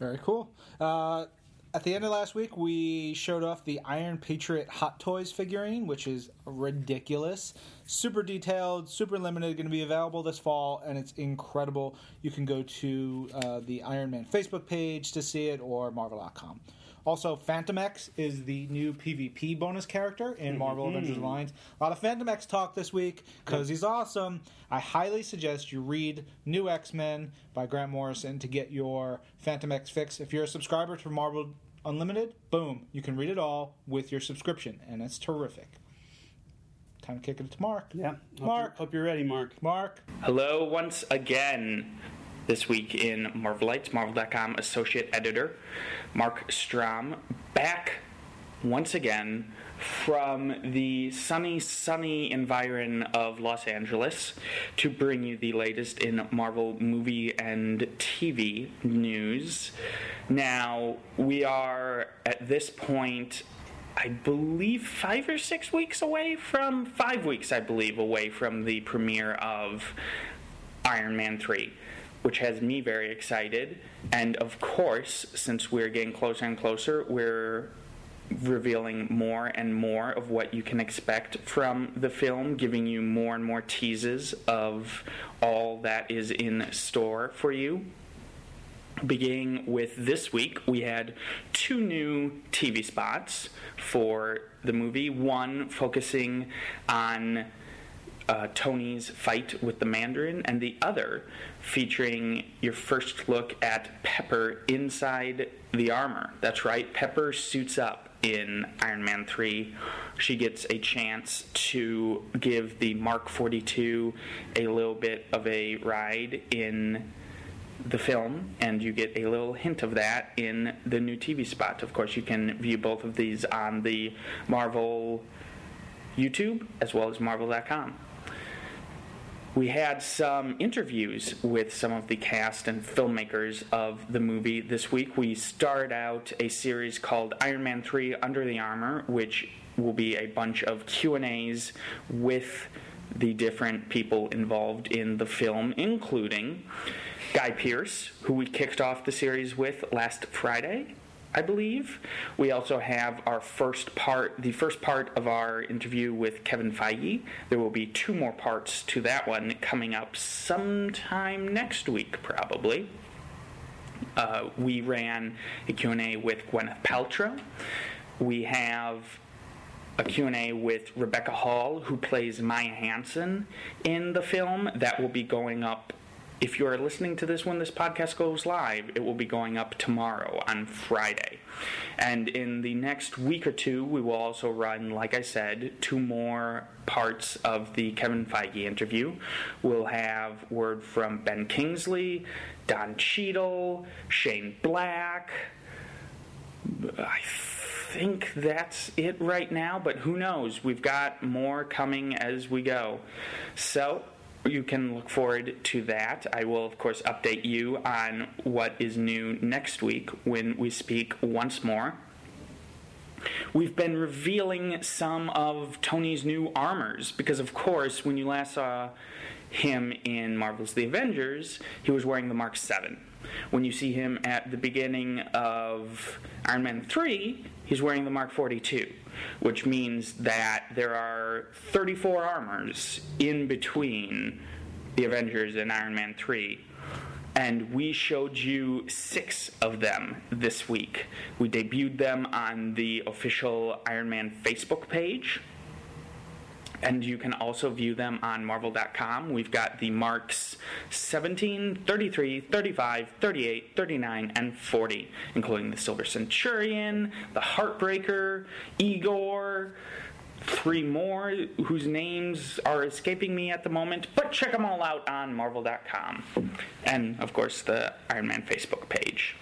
Very cool. Uh, at the end of last week, we showed off the Iron Patriot Hot Toys figurine, which is ridiculous. Super detailed, super limited, going to be available this fall, and it's incredible. You can go to uh, the Iron Man Facebook page to see it or Marvel dot com. Also, Phantom X is the new PvP bonus character in Marvel mm-hmm. Avengers Alliance. A lot of Phantom X talk this week because yep. he's awesome. I highly suggest you read New X-Men by Grant Morrison to get your Phantom X fix. If you're a subscriber to Marvel Unlimited, boom, you can read it all with your subscription, and it's terrific. Time to kick it to Mark. Yeah, Mark. Hope you're, hope you're ready, Mark. Mark. Hello once again. This week in Marvelites, Marvel dot com Associate Editor Mark Strom, back once again from the sunny, sunny environ of Los Angeles to bring you the latest in Marvel movie and T V news. Now, we are at this point, I believe, five or six weeks away from, five weeks, I believe, away from the premiere of Iron Man three. Which has me very excited. And of course, since we're getting closer and closer, we're revealing more and more of what you can expect from the film, giving you more and more teases of all that is in store for you. Beginning with this week, we had two new T V spots for the movie, one focusing on Uh, Tony's fight with the Mandarin, and the other featuring your first look at Pepper inside the armor. That's right, Pepper suits up in Iron Man three. She gets a chance to give the Mark forty-two a little bit of a ride in the film, and you get a little hint of that in the new T V spot. Of course, you can view both of these on the Marvel YouTube as well as Marvel dot com. We had some interviews with some of the cast and filmmakers of the movie this week. We start out a series called Iron Man three Under the Armor, which will be a bunch of Q and A's with the different people involved in the film, including Guy Pearce, who we kicked off the series with last Friday, I believe. We also have our first part, the first part of our interview with Kevin Feige. There will be two more parts to that one coming up sometime next week, probably. Uh, we ran a Q and A with Gwyneth Paltrow. We have a Q and A with Rebecca Hall, who plays Maya Hansen in the film. That will be going up. If you are listening to this when this podcast goes live, it will be going up tomorrow on Friday. And in the next week or two, we will also run, like I said, two more parts of the Kevin Feige interview. We'll have word from Ben Kingsley, Don Cheadle, Shane Black. I think that's it right now, but who knows? We've got more coming as we go. So you can look forward to that. I will, of course, update you on what is new next week when we speak once more. We've been revealing some of Tony's new armors, because, of course, when you last saw him in Marvel's The Avengers, he was wearing the Mark seven. When you see him at the beginning of Iron Man three, he's wearing the Mark forty-two, which means that there are thirty-four armors in between The Avengers and Iron Man three, and we showed you six of them this week. We debuted them on the official Iron Man Facebook page, and you can also view them on Marvel dot com. We've got the Marks seventeen, thirty-three, thirty-five, thirty-eight, thirty-nine, and forty, including the Silver Centurion, the Heartbreaker, Igor, three more whose names are escaping me at the moment, but check them all out on Marvel dot com. And, of course, the Iron Man Facebook page.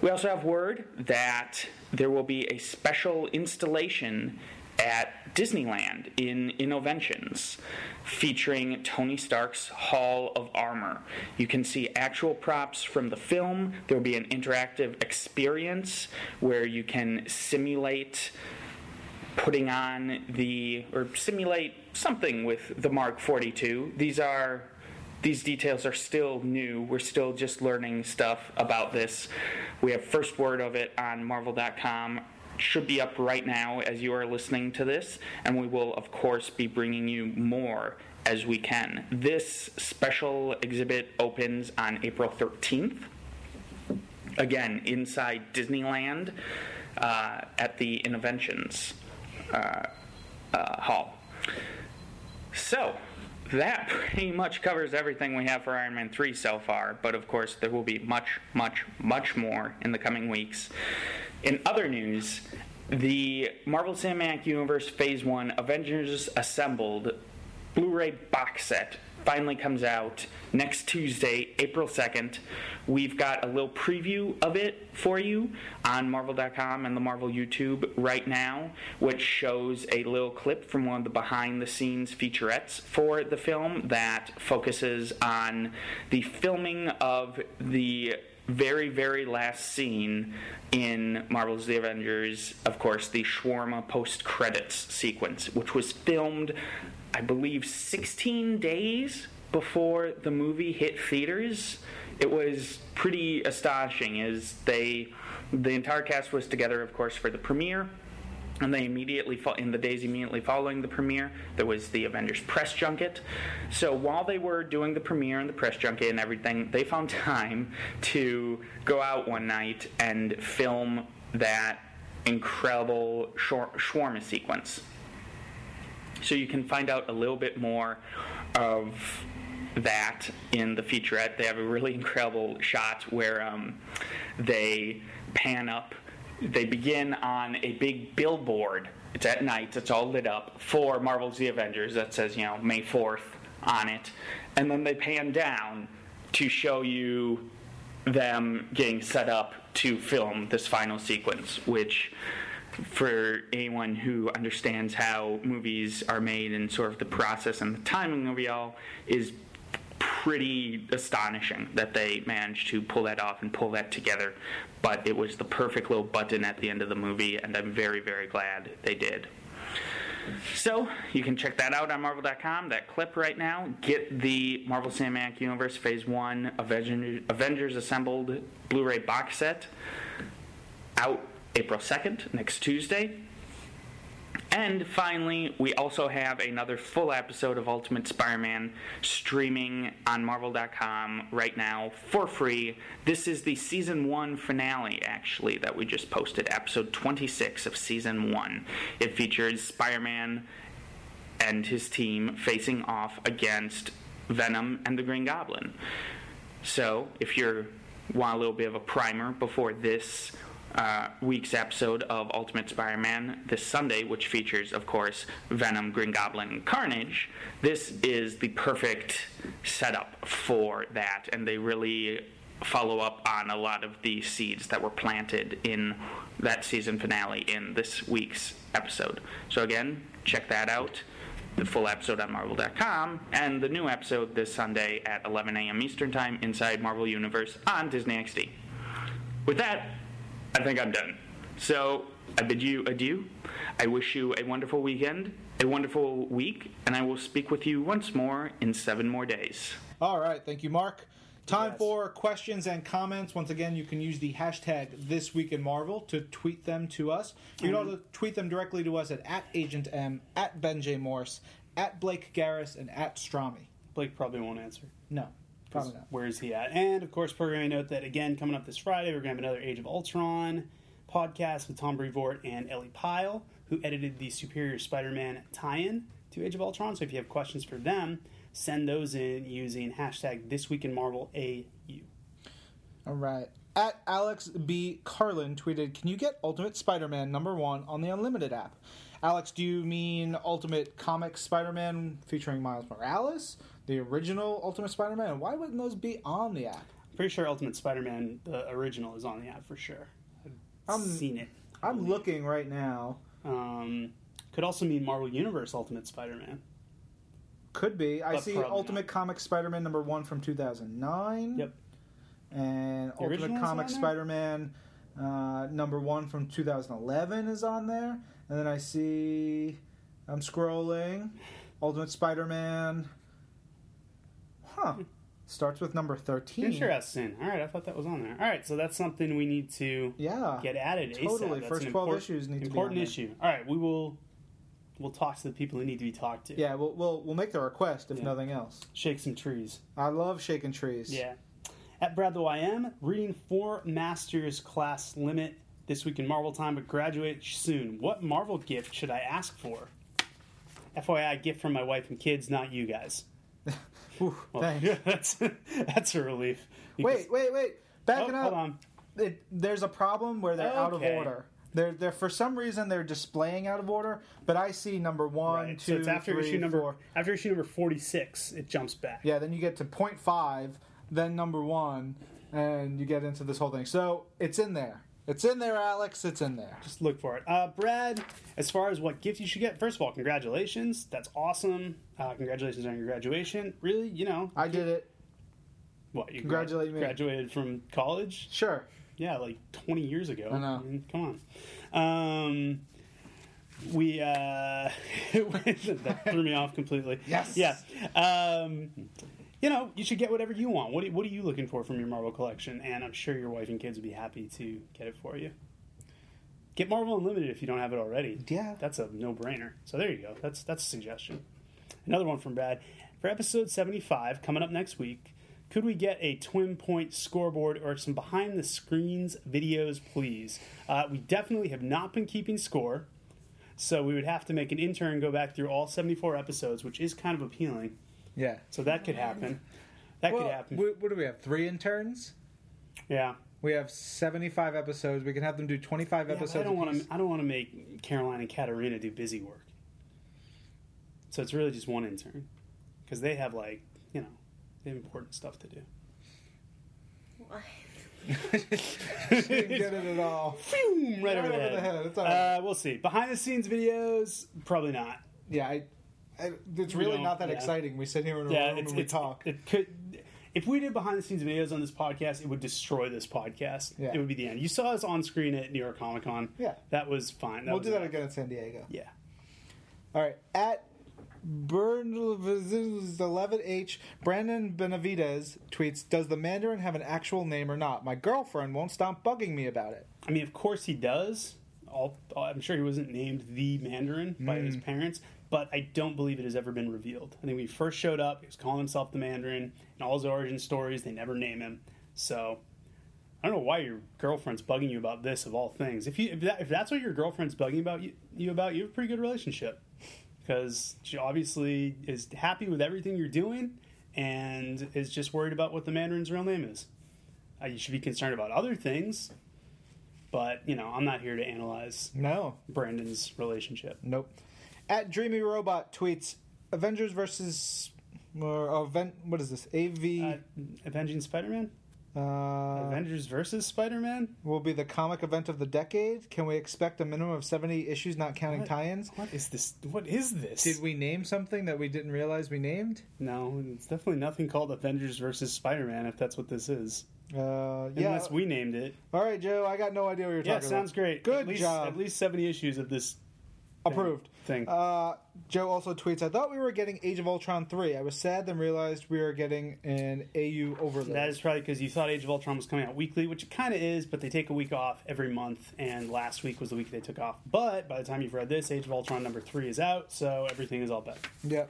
We also have word that there will be a special installation at Disneyland in Innoventions, featuring Tony Stark's Hall of Armor. You can see actual props from the film. There will be an interactive experience where you can simulate putting on the, or simulate something with the Mark forty-two. These are, these details are still new. We're still just learning stuff about this. We have first word of it on Marvel dot com. Should be up right now as you are listening to this, and we will, of course, be bringing you more as we can. This special exhibit opens on April thirteenth, again, inside Disneyland uh, at the Innoventions uh, uh, Hall. So, that pretty much covers everything we have for Iron Man three so far, but of course there will be much, much, much more in the coming weeks. In other news, the Marvel Cinematic Universe Phase one Avengers Assembled Blu-ray box set finally comes out next Tuesday, April second. We've got a little preview of it for you on Marvel dot com and the Marvel YouTube right now, which shows a little clip from one of the behind-the-scenes featurettes for the film that focuses on the filming of the very, very last scene in Marvel's The Avengers, of course, the shawarma post-credits sequence, which was filmed, I believe, sixteen days before the movie hit theaters. It was pretty astonishing, as they, the entire cast was together, of course, for the premiere, and they immediately, in the days immediately following the premiere, there was the Avengers press junket. So while they were doing the premiere and the press junket and everything, they found time to go out one night and film that incredible shawarma sequence. So you can find out a little bit more of that in the featurette. They have a really incredible shot where um, they pan up. They begin on a big billboard. It's at night. It's all lit up for Marvel's The Avengers that says, you know, May fourth on it. And then they pan down to show you them getting set up to film this final sequence, which, for anyone who understands how movies are made and sort of the process and the timing of it all, is pretty astonishing that they managed to pull that off and pull that together. But it was the perfect little button at the end of the movie, and I'm very, very glad they did. So, you can check that out on Marvel dot com, that clip right now. Get the Marvel Cinematic Universe Phase one Avengers, Avengers Assembled Blu-ray box set out April second, next Tuesday. And finally, we also have another full episode of Ultimate Spider-Man streaming on Marvel dot com right now for free. This is the Season one finale, actually, that we just posted, Episode twenty-six of Season one. It features Spider-Man and his team facing off against Venom and the Green Goblin. So, if you want a little bit of a primer before this Uh, week's episode of Ultimate Spider-Man this Sunday, which features, of course, Venom, Green Goblin, and Carnage, this is the perfect setup for that, and they really follow up on a lot of the seeds that were planted in that season finale in this week's episode. So again, check that out. the full episode on Marvel dot com, and the new episode this Sunday at eleven a.m. Eastern Time inside Marvel Universe on Disney X D. With that, I think I'm done. So I bid you adieu. I wish you a wonderful weekend, a wonderful week, and I will speak with you once more in seven more days. All right. Thank you, Mark. Time yes. for questions and comments. Once again, you can use the hashtag ThisWeekinMarvel to tweet them to us. You can mm-hmm. also tweet them directly to us at, at AgentM, at BenJMorse, at Blake Garris, and at Strami. Blake probably won't answer. No, probably not. Where is he at? And, of course, programming note that, again, coming up this Friday, we're going to have another Age of Ultron podcast with Tom Brevoort and Ellie Pyle, who edited the Superior Spider-Man tie-in to Age of Ultron. So if you have questions for them, send those in using hashtag ThisWeekinMarvelAU. All right. At Alex B. Carlin tweeted, can you get Ultimate Spider-Man number one on the Unlimited app? Alex, do you mean Ultimate Comics Spider-Man featuring Miles Morales, the original Ultimate Spider-Man? Why wouldn't those be on the app? I'm pretty sure Ultimate Spider-Man, the original, is on the app for sure. I've I'm, seen it. I'm only. looking right now. Um, could also mean Marvel Universe Ultimate Spider-Man. Could be. I but see Ultimate not. Comics Spider-Man number one from two thousand nine. Yep. And the Ultimate Comics Spider-Man uh, number one from two thousand eleven is on there. And then I see... I'm scrolling. Ultimate Spider-Man... Huh. Starts with number thirteen. Interesting. All right. I thought that was on there. All right. So that's something we need to yeah, get added ASAP. Totally. That's First twelve issues need to be important issue. All right. We will... We'll talk to the people who need to be talked to. Yeah, we'll we'll, we'll make the request, if yeah. nothing else. Shake some trees. I love shaking trees. Yeah. At BradTheYM, reading four Masters class limit this week in Marvel time, but graduate soon. What Marvel gift should I ask for? F Y I, gift from my wife and kids, not you guys. Ooh, well, thanks. That's, that's a relief. Wait, wait, wait. Backing oh, up. Hold on. It, there's a problem where they're okay. out of order. They're, they're for some reason they're displaying out of order, but I see number one, right. two, so it's after three, issue number, four. After issue number forty-six, it jumps back. Yeah, then you get to point five, then number one, and you get into this whole thing. So it's in there. It's in there, Alex. It's in there. Just look for it. Uh, Brad, as far as what gift you should get, first of all, congratulations. That's awesome. Uh, congratulations on your graduation. Really, you know. I did it. What? You Congratulate grad- me. Graduated from college? Sure. Yeah, like twenty years ago. I know. I mean, come on. Um, we uh, that threw me off completely. Yes. Yeah. Um, you know, you should get whatever you want. What What are you looking for from your Marvel collection? And I'm sure your wife and kids would be happy to get it for you. Get Marvel Unlimited if you don't have it already. Yeah. That's a no brainer. So there you go. That's that's a suggestion. Another one from Brad for episode seventy-five coming up next week. Could we get a Twin Point scoreboard or some behind-the-scenes videos, please? Uh, we definitely have not been keeping score, so we would have to make an intern go back through all seventy-four episodes, which is kind of appealing. Yeah. So that could happen. That well, could happen. We, what do we have, three interns? Yeah. We have seventy-five episodes. We can have them do twenty-five yeah, episodes. I don't want to. I don't want to make Caroline and Katarina do busy work. So it's really just one intern because they have, like, you know, they have important stuff to do. What? She didn't get it at all. Right, right over the head. The head. It's all right. Uh, we'll see. Behind-the-scenes videos, probably not. Yeah, I, I, it's really not that yeah. exciting. We sit here in a yeah, room it's, and we it's, talk. It could, if we did behind-the-scenes videos on this podcast, it would destroy this podcast. Yeah. It would be the end. You saw us on screen at New York Comic Con. Yeah. That was fine. That we'll was do that again at San Diego. Yeah. All right. At... eleven H Brandon Benavides tweets, does the Mandarin have an actual name or not? My girlfriend won't stop bugging me about it. I mean, of course he does. I'll, I'm sure he wasn't named the Mandarin by mm. his parents, but I don't believe it has ever been revealed. I think when he first showed up, he was calling himself the Mandarin. In all his origin stories, they never name him. So I don't know why your girlfriend's bugging you about this, of all things. If you if, that, if that's what your girlfriend's bugging about you, you about, you have a pretty good relationship. Because she obviously is happy with everything you're doing and is just worried about what the Mandarin's real name is. Uh, you should be concerned about other things, but, you know, I'm not here to analyze no. Brandon's relationship. Nope. At Dreamy Robot tweets, Avengers versus... Or, oh, Ven- what is this? A V... Uh, Avenging Spider-Man? Uh, Avengers versus Spider-Man will be the comic event of the decade. Can we expect a minimum of seventy issues, not counting what, tie-ins? What is this? What is this? Did we name something that we didn't realize we named? No, it's definitely nothing called Avengers versus Spider-Man, if that's what this is. Uh, yeah. Unless we named it. All right, Joe, I got no idea what you're yeah, talking about. Yeah, sounds great. Good at least, job. At least seventy issues of this approved thing. Uh, Joe also tweets, I thought we were getting Age of Ultron three. I was sad then realized we were getting an A U overlay. That is probably because you thought Age of Ultron was coming out weekly, which it kind of is, but they take a week off every month, and last week was the week they took off. But by the time you've read this, Age of Ultron number three is out, so everything is all better. Yeah.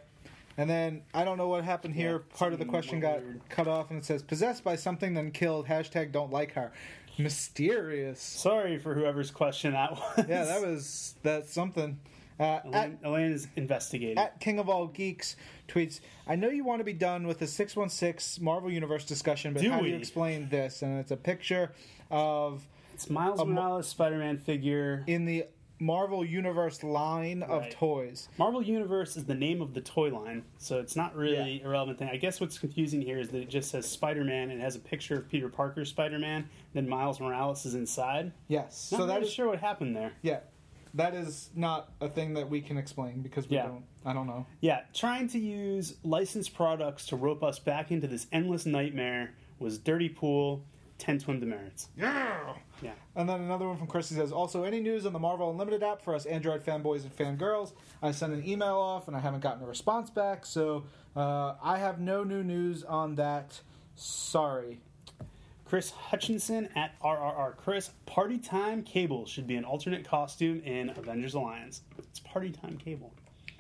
And then, I don't know what happened here. Yeah, part of the question got weird. Cut off, and it says, possessed by something, then killed. Hashtag don't like her. Mysterious. Sorry for whoever's question that was. Yeah, that was that's something. Uh, Elaine, at, Elaine is investigating. At King of All Geeks tweets, I know you want to be done with the six one six Marvel Universe discussion, but do how we? do you explain this? And it's a picture of... It's Miles Morales' Spider-Man figure. In the... Marvel Universe line right. of toys. Marvel Universe is the name of the toy line, so it's not really yeah. a relevant thing. I guess what's confusing here is that it just says Spider-Man and it has a picture of Peter Parker's Spider-Man, then Miles Morales is inside. Yes. Not so that really is, sure what happened there. Yeah. That is not a thing that we can explain because we yeah. don't, I don't know. Yeah, trying to use licensed products to rope us back into this endless nightmare was dirty pool. Ten twin demerits. Yeah. Yeah. And then another one from Chris says, also, any news on the Marvel Unlimited app for us Android fanboys and fangirls? I sent an email off, and I haven't gotten a response back, so uh, I have no new news on that. Sorry. Chris Hutchinson at R R R Chris, party time Cable should be an alternate costume in Avengers Alliance. It's party time Cable.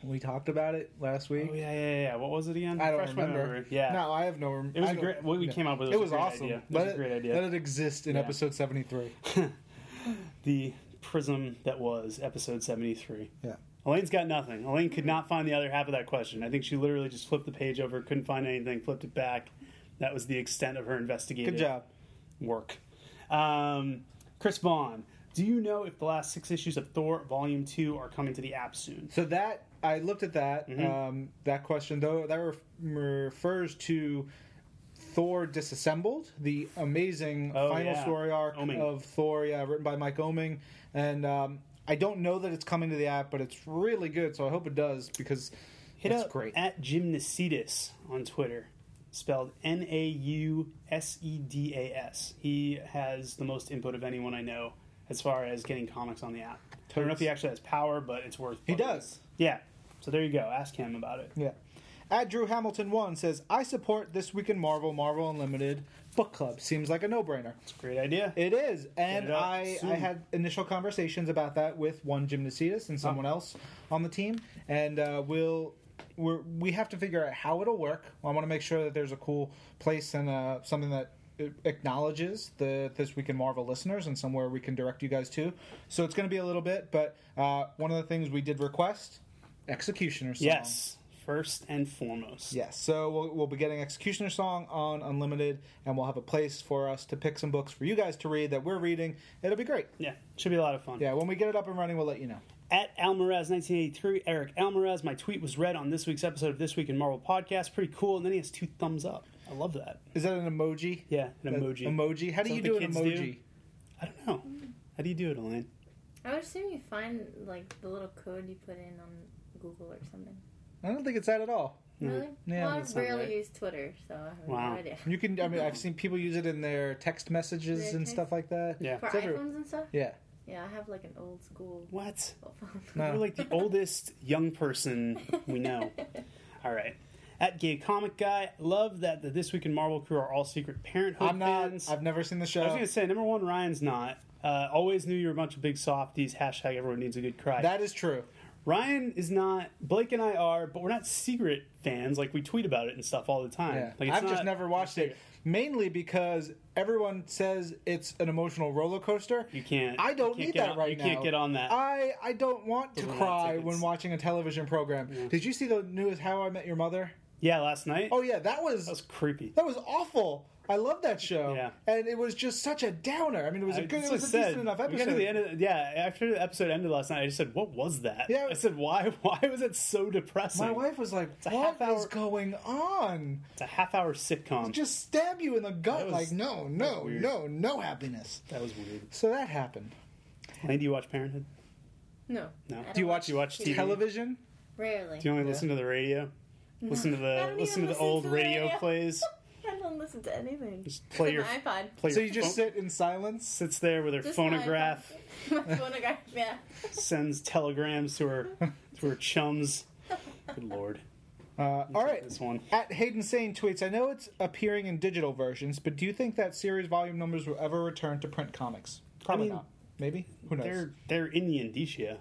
We talked about it last week. Oh, yeah, yeah, yeah. What was it again? I don't Freshman remember. Over. Yeah. No, I have no... Rem- it was a great... What we yeah. came up with was, it was a great awesome. Idea. It was it, a great idea. Let it exist in yeah. episode seventy-three. The prism that was episode seventy-three. Yeah. Elaine's got nothing. Elaine could not find the other half of that question. I think she literally just flipped the page over, couldn't find anything, flipped it back. That was the extent of her investigative... Good job. ...work. Um, Chris Vaughn, do you know if the last six issues of Thor Volume two are coming to the app soon? So that... I looked at that mm-hmm. um, that question, though. That ref- refers to Thor Disassembled, the amazing oh, final yeah. story arc Oming. of Thor, yeah, written by Mike Oming. And um, I don't know that it's coming to the app, but it's really good, so I hope it does because Hit it's up great. At Gymnasedas on Twitter, spelled N A U S E D A S. He has the most input of anyone I know as far as getting comics on the app. I don't know if he actually has power, but it's worth He does. It. Yeah. So there you go. Ask him about it. Yeah. At Drew Hamilton one says, I support This Week in Marvel, Marvel Unlimited Book Club. Seems like a no-brainer. It's a great idea. It is. And it I, I had initial conversations about that with one Gymnasedas and someone oh. else on the team. And uh, we'll... We're, we have to figure out how it'll work. I want to make sure that there's a cool place and uh, something that acknowledges the This Week in Marvel listeners and somewhere we can direct you guys to. So it's going to be a little bit, but uh, one of the things we did request, Executioner Song. Yes, first and foremost. Yes, so we'll, we'll be getting Executioner Song on Unlimited, and we'll have a place for us to pick some books for you guys to read that we're reading. It'll be great. Yeah, should be a lot of fun. Yeah, when we get it up and running, we'll let you know. At Almarez nineteen eighty-three, Eric Almarez, my tweet was read on this week's episode of This Week in Marvel Podcast. Pretty cool, and then he has two thumbs up. I love that. Is that an emoji? Yeah, an emoji. An emoji? How do you do an emoji? Do? I don't know. How do you do it, Elaine? I would assume you find, like, the little code you put in on Google or something. I don't think it's that at all. Really? Yeah, well, I rarely right. use Twitter, so I have wow. no idea. You can, I mean, I've seen people use it in their text messages their text? and stuff like that. Yeah. For it's iPhones everywhere. and stuff? Yeah. Yeah, I have, like, an old school What? Cell phone. No. You're, like, the oldest young person we know. All right. At Gay Comic Guy, love that the This Week in Marvel crew are all Secret Parenthood I'm not, fans. I've never seen the show. I was going to say, number one, Ryan's not. Uh, always knew you were a bunch of big softies. Hashtag everyone needs a good cry. That is true. Ryan is not. Blake and I are, but we're not secret fans. Like, we tweet about it and stuff all the time. Yeah. Like, it's I've not, just never watched it. Mainly because everyone says it's an emotional roller coaster. You can't. I don't can't need that on, right you now. You can't get on that. I, I don't want to cry when watching a television program. Yeah. Did you see the news How I Met Your Mother? Yeah, last night. Oh, yeah, that was... That was creepy. That was awful. I love that show, yeah. And it was just such a downer. I mean, it was a good, it was a decent enough episode. We got to the end of, yeah, after the episode ended last night, I just said, "What was that?" Yeah, I said, "Why? Why was it so depressing?" My wife was like, "What is going on?" It's a half-hour sitcom. It'll just stab you in the gut, was, like, no, no, no, no happiness. That was weird. So that happened. Lane, do you watch Parenthood? No. No. Do you watch? Do you watch T V? Television? Rarely. Do you only yeah. listen to the radio? No. Listen to the listen to the old to the radio, radio plays. I don't listen to anything. Just play your iPod. Play so your you just phone, sit in silence? Sits there with her just phonograph. My phonograph, yeah. Sends telegrams to her to her chums. Good Lord. Uh, all right. This one. At Hayden Sane tweets, I know it's appearing in digital versions, but do you think that series volume numbers will ever return to print comics? Probably I mean, not. Maybe? Who knows? They're, they're in the indicia.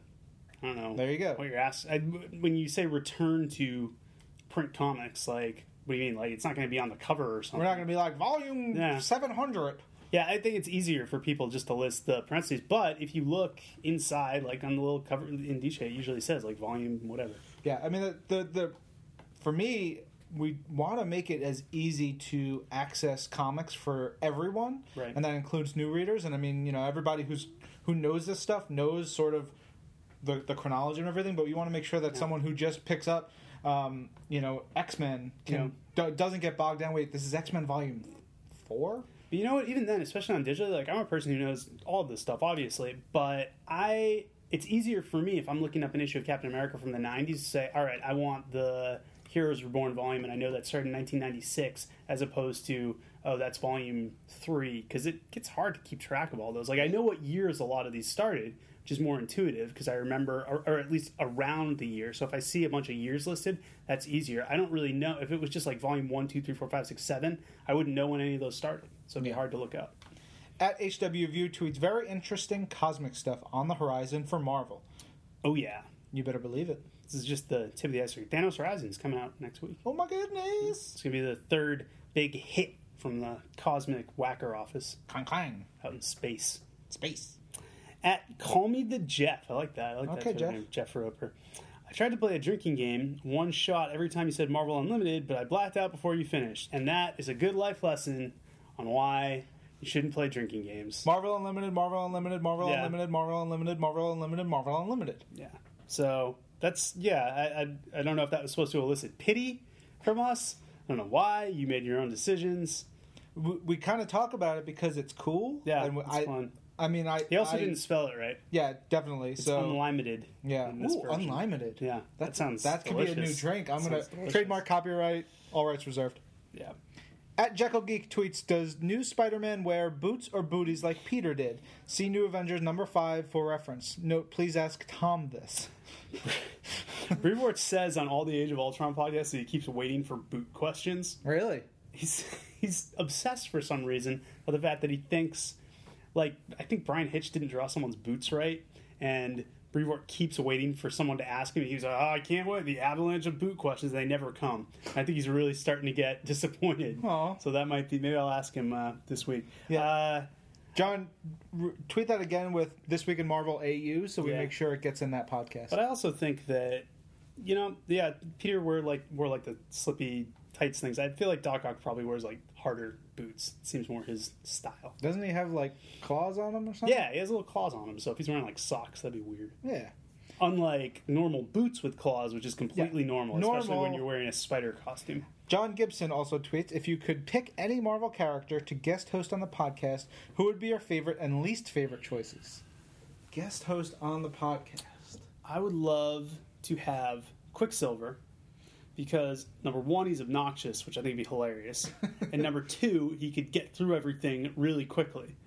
I don't know. There you go. What you're asked. I, when you say return to print comics, like... What do you mean? Like, it's not going to be on the cover or something. We're not going to be like, volume yeah. seven hundred. Yeah, I think it's easier for people just to list the parentheses. But if you look inside, like on the little cover, indicia, it usually says, like, volume whatever. Yeah, I mean, the the, the for me, we want to make it as easy to access comics for everyone. Right. And that includes new readers. And, I mean, you know, everybody who's who knows this stuff knows sort of the, the chronology and everything. But you want to make sure that yeah. someone who just picks up... Um, you know, X-Men can, yeah. do, doesn't get bogged down. Wait, this is X-Men Volume four? But you know what? Even then, especially on digital, like, I'm a person who knows all of this stuff, obviously, but I it's easier for me if I'm looking up an issue of Captain America from the nineties to say, all right, I want the Heroes Reborn volume, and I know that started in nineteen ninety-six, as opposed to, oh, that's Volume three, because it gets hard to keep track of all those. Like, I know what years a lot of these started, which is more intuitive because I remember, or, or at least around the year. So if I see a bunch of years listed, that's easier. I don't really know. If it was just like volume one, two, three, four, five, six, seven, I wouldn't know when any of those started. So it'd be hard to look up. At H W View tweets, very interesting cosmic stuff on the horizon for Marvel. Oh, yeah. You better believe it. This is just the tip of the iceberg. Thanos Horizon is coming out next week. Oh, my goodness. It's going to be the third big hit from the cosmic whacker office. Clang, clang. Out in space. Space. At Call Me the Jeff. I like that. I like okay, that. Jeff. Jeff Roper. I tried to play a drinking game, one shot every time you said Marvel Unlimited, but I blacked out before you finished. And that is a good life lesson on why you shouldn't play drinking games. Marvel Unlimited, Marvel Unlimited, Marvel yeah. Unlimited, Marvel Unlimited, Marvel Unlimited, Marvel Unlimited. Yeah. So that's, yeah, I, I, I don't know if that was supposed to elicit pity from us. I don't know why. You made your own decisions. We, we kind of talk about it because it's cool. Yeah, and it's I, fun. I mean, I... He also I, didn't spell it right. Yeah, definitely. It's so, unlimited. Yeah. Ooh, unlimited. Yeah. That, that sounds That could delicious. Be a new drink. I'm going to... Trademark, copyright, all rights reserved. Yeah. At Jekyll Geek tweets, does new Spider-Man wear boots or booties like Peter did? See New Avengers number five for reference. Note, please ask Tom this. Reward says on all the Age of Ultron podcasts that he keeps waiting for boot questions. Really? He's, he's obsessed for some reason with the fact that he thinks... Like, I think Brian Hitch didn't draw someone's boots right, and Brevoort keeps waiting for someone to ask him. He was like, oh, I can't wait. The avalanche of boot questions, they never come. And I think he's really starting to get disappointed. Aww. So that might be, maybe I'll ask him uh, this week. Yeah. Uh, John, re- tweet that again with This Week in Marvel A U, so we yeah. make sure it gets in that podcast. But I also think that, you know, yeah, Peter wore like, wore like the slippy tights things. I feel like Doc Ock probably wears like harder boots. It seems more his style. Doesn't he have like claws on him or something? Yeah, he has little claws on him. So if he's wearing like socks, that'd be weird. Yeah. Unlike normal boots with claws, which is completely yeah. normal, normal, especially when you're wearing a spider costume. John Gibson also tweets, if you could pick any Marvel character to guest host on the podcast, who would be your favorite and least favorite choices? Guest host on the podcast. I would love to have Quicksilver. Because, number one, he's obnoxious, which I think would be hilarious. And number two, he could get through everything really quickly.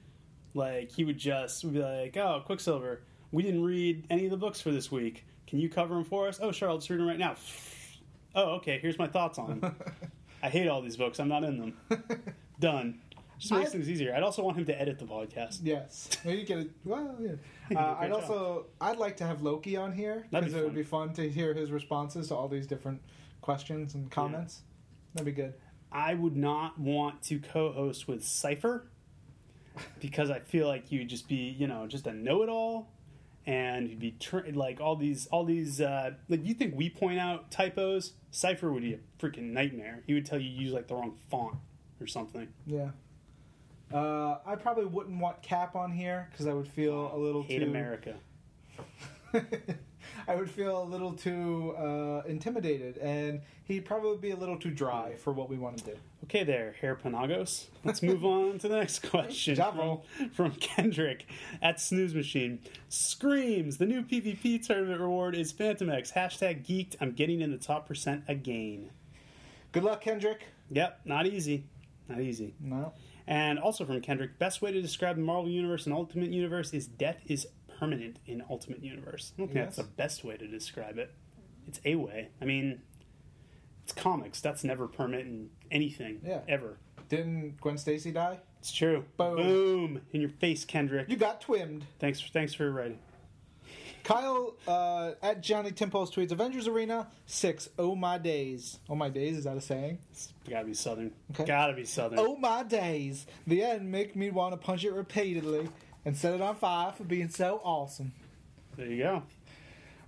Like, he would just be like, oh, Quicksilver, we didn't read any of the books for this week. Can you cover them for us? Oh, sure, I'll just read them right now. Oh, okay, here's my thoughts on them. I hate all these books. I'm not in them. Done. Just makes I'd, things easier. I'd also want him to edit the podcast. Yes. You get it. Well, yeah. Uh, I'd job. also, I'd like to have Loki on here. Because be it would be fun to hear his responses to all these different... questions and comments. Yeah. That'd be good. I would not want to co-host with Cypher because I feel like you'd just be, you know, just a know-it-all, and you'd be tra- like all these, all these. Uh, like you think we point out typos? Cypher would be a freaking nightmare. He would tell you you use like the wrong font or or something. Yeah. Uh, I probably wouldn't want Cap on here because I would feel a little Hate too... Hate America. I would feel a little too uh, intimidated, and he'd probably be a little too dry for what we want to do. Okay there, Herr Panagos. Let's move on to the next question from, from Kendrick at Snooze Machine. Screams, the new P V P tournament reward is Phantom X. Hashtag geeked. I'm getting in the top percent again. Good luck, Kendrick. Yep, not easy. Not easy. No. And also from Kendrick, best way to describe the Marvel Universe and Ultimate Universe is death is permanent in Ultimate Universe. I don't think yes. that's the best way to describe it. It's a way. I mean, it's comics. That's never permanent in anything, yeah. ever. Didn't Gwen Stacy die? It's true. Boom. Boom. In your face, Kendrick. You got twimmed. Thanks for, thanks for writing. Kyle uh, at Johnny Timpos tweets, Avengers Arena six, oh my days. Oh my days, is that a saying? It's gotta be Southern. Okay. Gotta be Southern. Oh my days. The end make me want to punch it repeatedly. And set it on fire for being so awesome. There you go.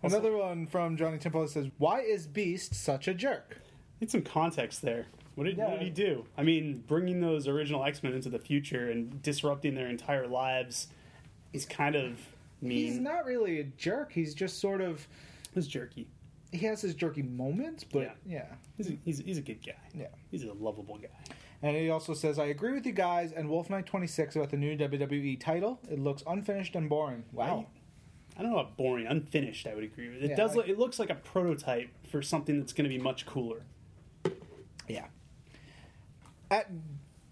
Also, another one from Johnny Temple says, why is Beast such a jerk? Need some context there. What did, yeah. what did he do? I mean, bringing those original X-Men into the future and disrupting their entire lives is kind of mean. He's not really a jerk. He's just sort of... He's jerky. He has his jerky moments, but yeah. yeah. He's, a, he's, he's a good guy. Yeah. He's a lovable guy. And he also says, I agree with you guys and Wolf Knight twenty-six about the new W W E title. It looks unfinished and boring. Wow. I don't know about boring. Unfinished, I would agree with. It yeah, does. I... Look, it looks like a prototype for something that's going to be much cooler. Yeah. At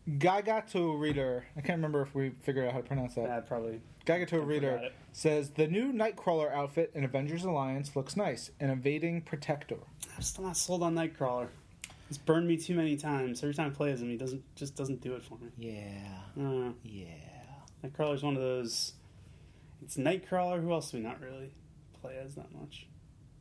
Gagato Reader, I can't remember if we figured out how to pronounce that. Yeah, probably. Gagato Reader says, the new Nightcrawler outfit in Avengers Alliance looks nice. An evading protector. I'm still not sold on Nightcrawler. He's burned me too many times. Every time I play as him, he doesn't just doesn't do it for me. Yeah. Uh, yeah. Nightcrawler's one of those. It's Nightcrawler. Who else do we not really play as that much?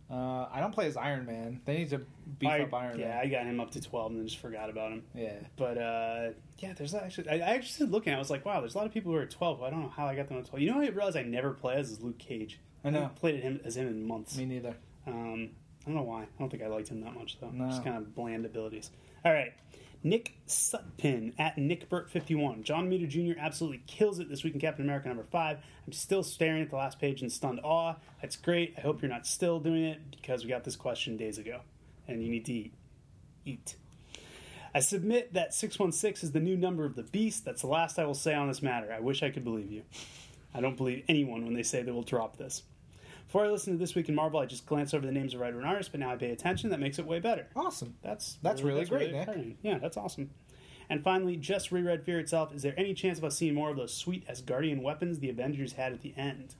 Uh, I don't play as Iron Man. They need to beef I, up Iron yeah, Man. Yeah, I got him up to twelve and then just forgot about him. Yeah. But uh, yeah, there's actually. I, I actually looking. I was like, wow, there's a lot of people who are at twelve. I don't know how I got them at twelve. You know what I realized I never play as is Luke Cage. I know. I haven't played him as him in months. Me neither. Um. I don't know why. I don't think I liked him that much, though. No. Just kind of bland abilities. All right. Nick Sutpin at Nick Burt fifty-one. John Meter Junior absolutely kills it this week in Captain America number five. I'm still staring at the last page in stunned awe. That's great. I hope you're not still doing it because we got this question days ago. And you need to eat. Eat. I submit that six one six is the new number of the beast. That's the last I will say on this matter. I wish I could believe you. I don't believe anyone when they say they will drop this. Before I listen to This Week in Marvel, I just glance over the names of writer and artist, but now I pay attention. That makes it way better. Awesome. That's that's really, really that's great, really Nick. Yeah, that's awesome. And finally, just reread Fear Itself. Is there any chance of us seeing more of those sweet Asgardian weapons the Avengers had at the end?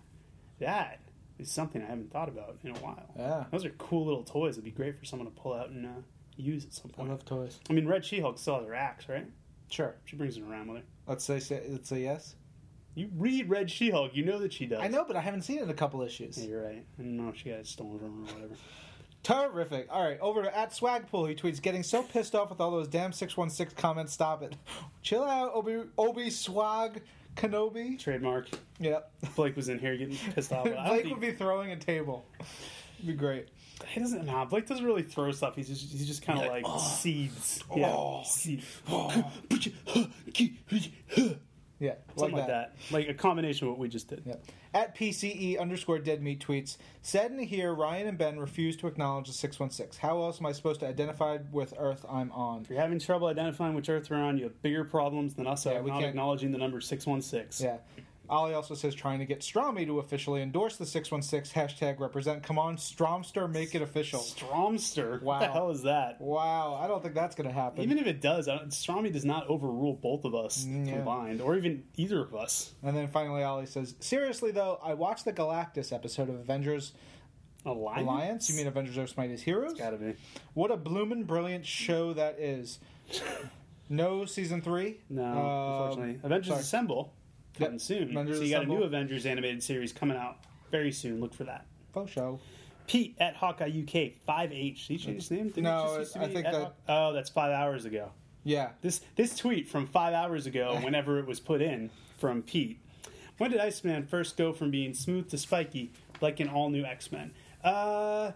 That is something I haven't thought about in a while. Yeah. Those are cool little toys. It'd be great for someone to pull out and uh, use at some point. I love toys. I mean, Red She-Hulk still has her axe, right? Sure. She brings it around with her. Let's say, say, let's say yes. You read Red She-Hulk. You know that she does. I know, but I haven't seen it in a couple issues. Yeah, you're right. I don't know if she got it stolen from her or whatever. Terrific. All right, over to at Swagpool. He tweets, getting so pissed off with all those damn six one six comments. Stop it. Chill out, Obi, Obi Swag Kenobi. Trademark. Yep. Blake was in here getting pissed off. Blake I think... would be throwing a table. It'd be great. He doesn't. Nah, Blake doesn't really throw stuff. He's just. He's just kind of like, like oh, seeds. Oh, yeah. Seeds. Oh. Yeah, something like that. like that. Like a combination of what we just did. Yep. At P C E underscore dead meat tweets, saddened to hear Ryan and Ben refuse to acknowledge the six one six. How else am I supposed to identify with Earth I'm on? If you're having trouble identifying which Earth you're on, you have bigger problems than us yeah, not can't... acknowledging the number six one six. Yeah. Ollie also says, trying to get Stromy to officially endorse the six one six. Hashtag represent. Come on, Stromster, make it official. Stromster? Wow. What the hell is that? Wow. I don't think that's going to happen. Even if it does, I don't, Stromy does not overrule both of us yeah. combined, or even either of us. And then finally, Ollie says, seriously, though, I watched the Galactus episode of Avengers Alliance. Alliance? You mean Avengers Earth's Mightiest Heroes? It's got to be. What a bloomin' brilliant show that is. No season three? No, um, unfortunately. Avengers sorry. Assemble. Coming yep. soon. Avengers so you got Assemble. A new Avengers animated series coming out very soon. Look for that. Faux show. Pete at Hawkeye U K five H. Did he change his name? Didn't no, just I think that... Haw- oh, that's five hours ago. Yeah. This this tweet from five hours ago, whenever it was put in, from Pete. When did Iceman first go from being smooth to spiky, like in all new X-Men? Uh,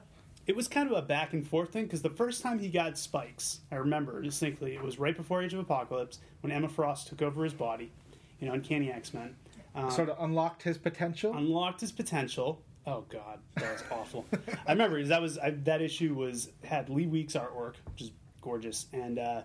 it was kind of a back and forth thing, because the first time he got spikes, I remember distinctly, it was right before Age of Apocalypse when Emma Frost took over his body, you know, Uncanny X-Men. Um, sort of unlocked his potential? Unlocked his potential. Oh, God, that was awful. I remember that was I, that issue was had Lee Week's artwork, which is gorgeous, and uh,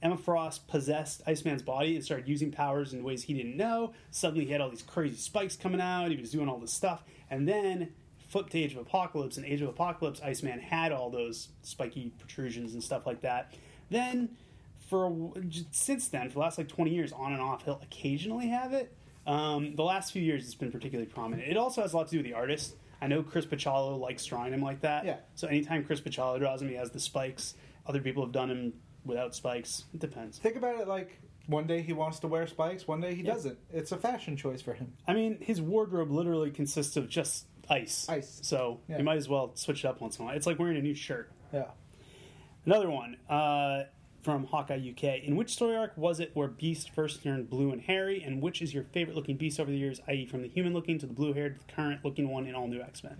Emma Frost possessed Iceman's body and started using powers in ways he didn't know. Suddenly he had all these crazy spikes coming out, he was doing all this stuff, and then flipped to Age of Apocalypse, and Age of Apocalypse, Iceman had all those spiky protrusions and stuff like that. Then, for since then, for the last like twenty years, on and off, he'll occasionally have it. Um, the last few years, it's been particularly prominent. It also has a lot to do with the artist. I know Chris Picciolo likes drawing him like that. Yeah. So anytime Chris Picciolo draws him, he has the spikes. Other people have done him without spikes. It depends. Think about it like one day he wants to wear spikes, one day he yeah. doesn't. It's a fashion choice for him. I mean, his wardrobe literally consists of just ice. Ice. So yeah. you might as well switch it up once in a while. It's like wearing a new shirt. Yeah. Another one uh, from Hawkeye U K. In which story arc was it where Beast first turned blue and hairy, and which is your favorite looking Beast over the years, that is from the human-looking to the blue-haired, the current-looking one in All New X-Men?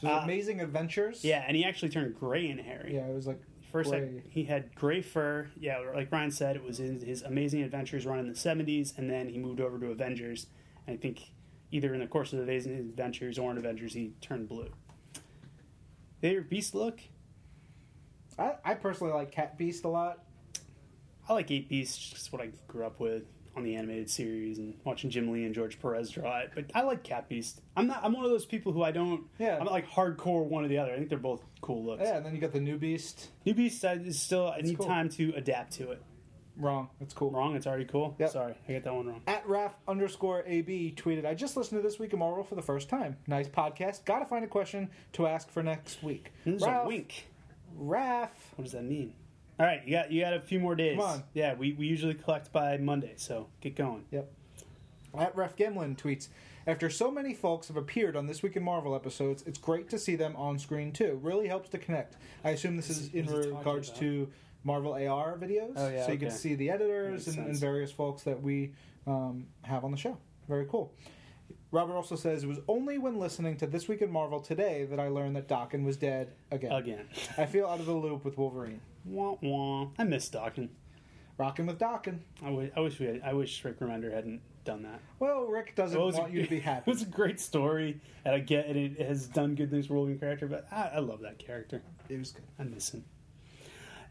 So uh, Amazing Adventures. Yeah, and he actually turned gray and hairy. Yeah, it was like First, I, he had gray fur. Yeah, like Ryan said, it was in his Amazing Adventures run in the seventies, and then he moved over to Avengers. And I think either in the course of Amazing Adventures or in Avengers, he turned blue. Their Beast look? I, I personally like Cat Beast a lot. I like Ape Beast. It's what I grew up with on the animated series and watching Jim Lee and George Perez draw it. But I like Cat Beast. I'm not. I'm one of those people who I don't. Yeah. I'm not like hardcore one or the other. I think they're both cool looks. Yeah, and then you got the New Beast. New Beast is still. I it's need cool. time to adapt to it. Wrong. It's cool. Wrong. It's already cool. Yep. Sorry, I got that one wrong. At Raph underscore A B tweeted, "I just listened to This Week in Marvel for the first time. Nice podcast. Got to find a question to ask for next week." There's Raph, a wink. Raph. What does that mean? All right, you got you got a few more days. Come on. Yeah, we, we usually collect by Monday, so get going. Yep. At Ref Gemlin tweets, after so many folks have appeared on This Week in Marvel episodes, it's great to see them on screen, too. Really helps to connect. I assume this is in regards to Marvel A R videos. Oh, yeah. So you okay. can see the editors and, and various folks that we um, have on the show. Very cool. Robert also says, it was only when listening to This Week in Marvel today that I learned that Dokken was dead again. Again. I feel out of the loop with Wolverine. Wah, wah. I miss Dokken. Rockin' with Dokken. I wish, I wish we had, I wish Rick Remender hadn't done that. Well, Rick doesn't well, want a, you to be happy. It was a great story, and I get it. It has done good things for Wolverine character, but I, I love that character. It was good. I miss him.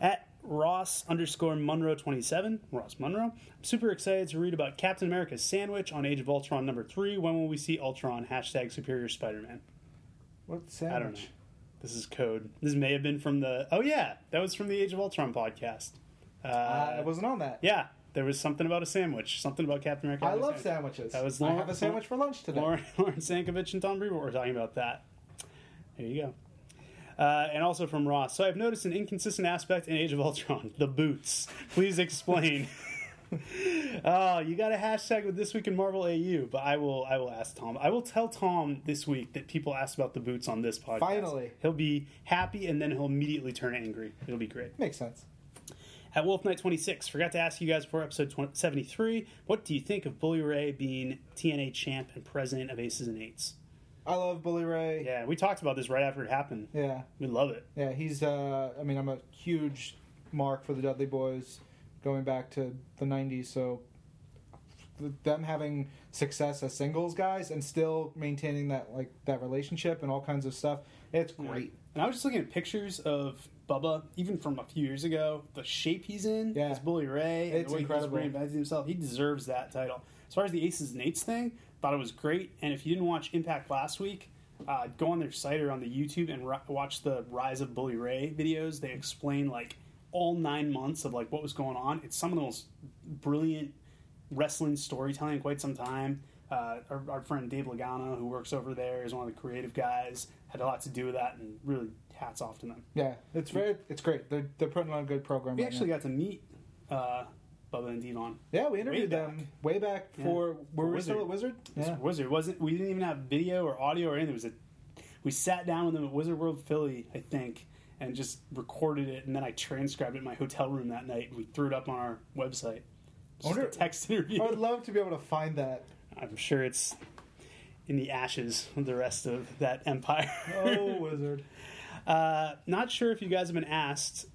At Ross underscore Munro twenty-seven, Ross Munro, I'm super excited to read about Captain America's sandwich on Age of Ultron number three. When will we see Ultron? Hashtag Superior Spider-Man. What sandwich? I don't know. This is code. This may have been from the... Oh, yeah. That was from the Age of Ultron podcast. Uh, uh, I wasn't on that. Yeah. There was something about a sandwich. Something about Captain America. I love sandwich. sandwiches. That was Lauren, I have a sandwich for lunch today. Lauren, Lauren Sankovich and Tom Brewer were talking about that. There you go. Uh, and also from Ross. So I've noticed an inconsistent aspect in Age of Ultron. The boots. Please explain. Oh, you got a hashtag with This Week in Marvel A U, but I will I will ask Tom. I will tell Tom this week that people asked about the boots on this podcast. Finally. He'll be happy, and then he'll immediately turn angry. It'll be great. Makes sense. At Wolf Knight twenty-six, forgot to ask you guys before episode seventy-three, what do you think of Bully Ray being T N A champ and president of Aces and Eights? I love Bully Ray. Yeah, we talked about this right after it happened. Yeah. We love it. Yeah, he's, uh, I mean, I'm a huge mark for the Dudley Boys. Going back to the nineties, so them having success as singles guys and still maintaining that like that relationship and all kinds of stuff, it's great. And I was just looking at pictures of Bubba, even from a few years ago. The shape he's in, yeah. It's Bully Ray. It's the way incredible. He's reinvented himself. He deserves that title. As far as the Aces and Eights thing, thought it was great. And if you didn't watch Impact last week, uh, go on their site or on the YouTube and ri- watch the Rise of Bully Ray videos. They explain like all nine months of like what was going on. It's some of the most brilliant wrestling storytelling in quite some time. Uh, our, our friend Dave Logano, who works over there, is one of the creative guys. Had a lot to do with that, and really hats off to them. Yeah, it's very, it's great. They're they're putting on a good program. We right actually now. got to meet uh, Bubba and Devon. Yeah, we interviewed way them back. way back for yeah. were we Wizard. still at Wizard? Yeah. Wizard wasn't. We didn't even have video or audio or anything. It was a, we sat down with them at Wizard World Philly, I think. And just recorded it, and then I transcribed it in my hotel room that night, and we threw it up on our website. Just wonder, a text interview. I would love to be able to find that. I'm sure it's in the ashes of the rest of that empire. Oh, Wizard. Uh, Uh, not sure if you guys have been asked.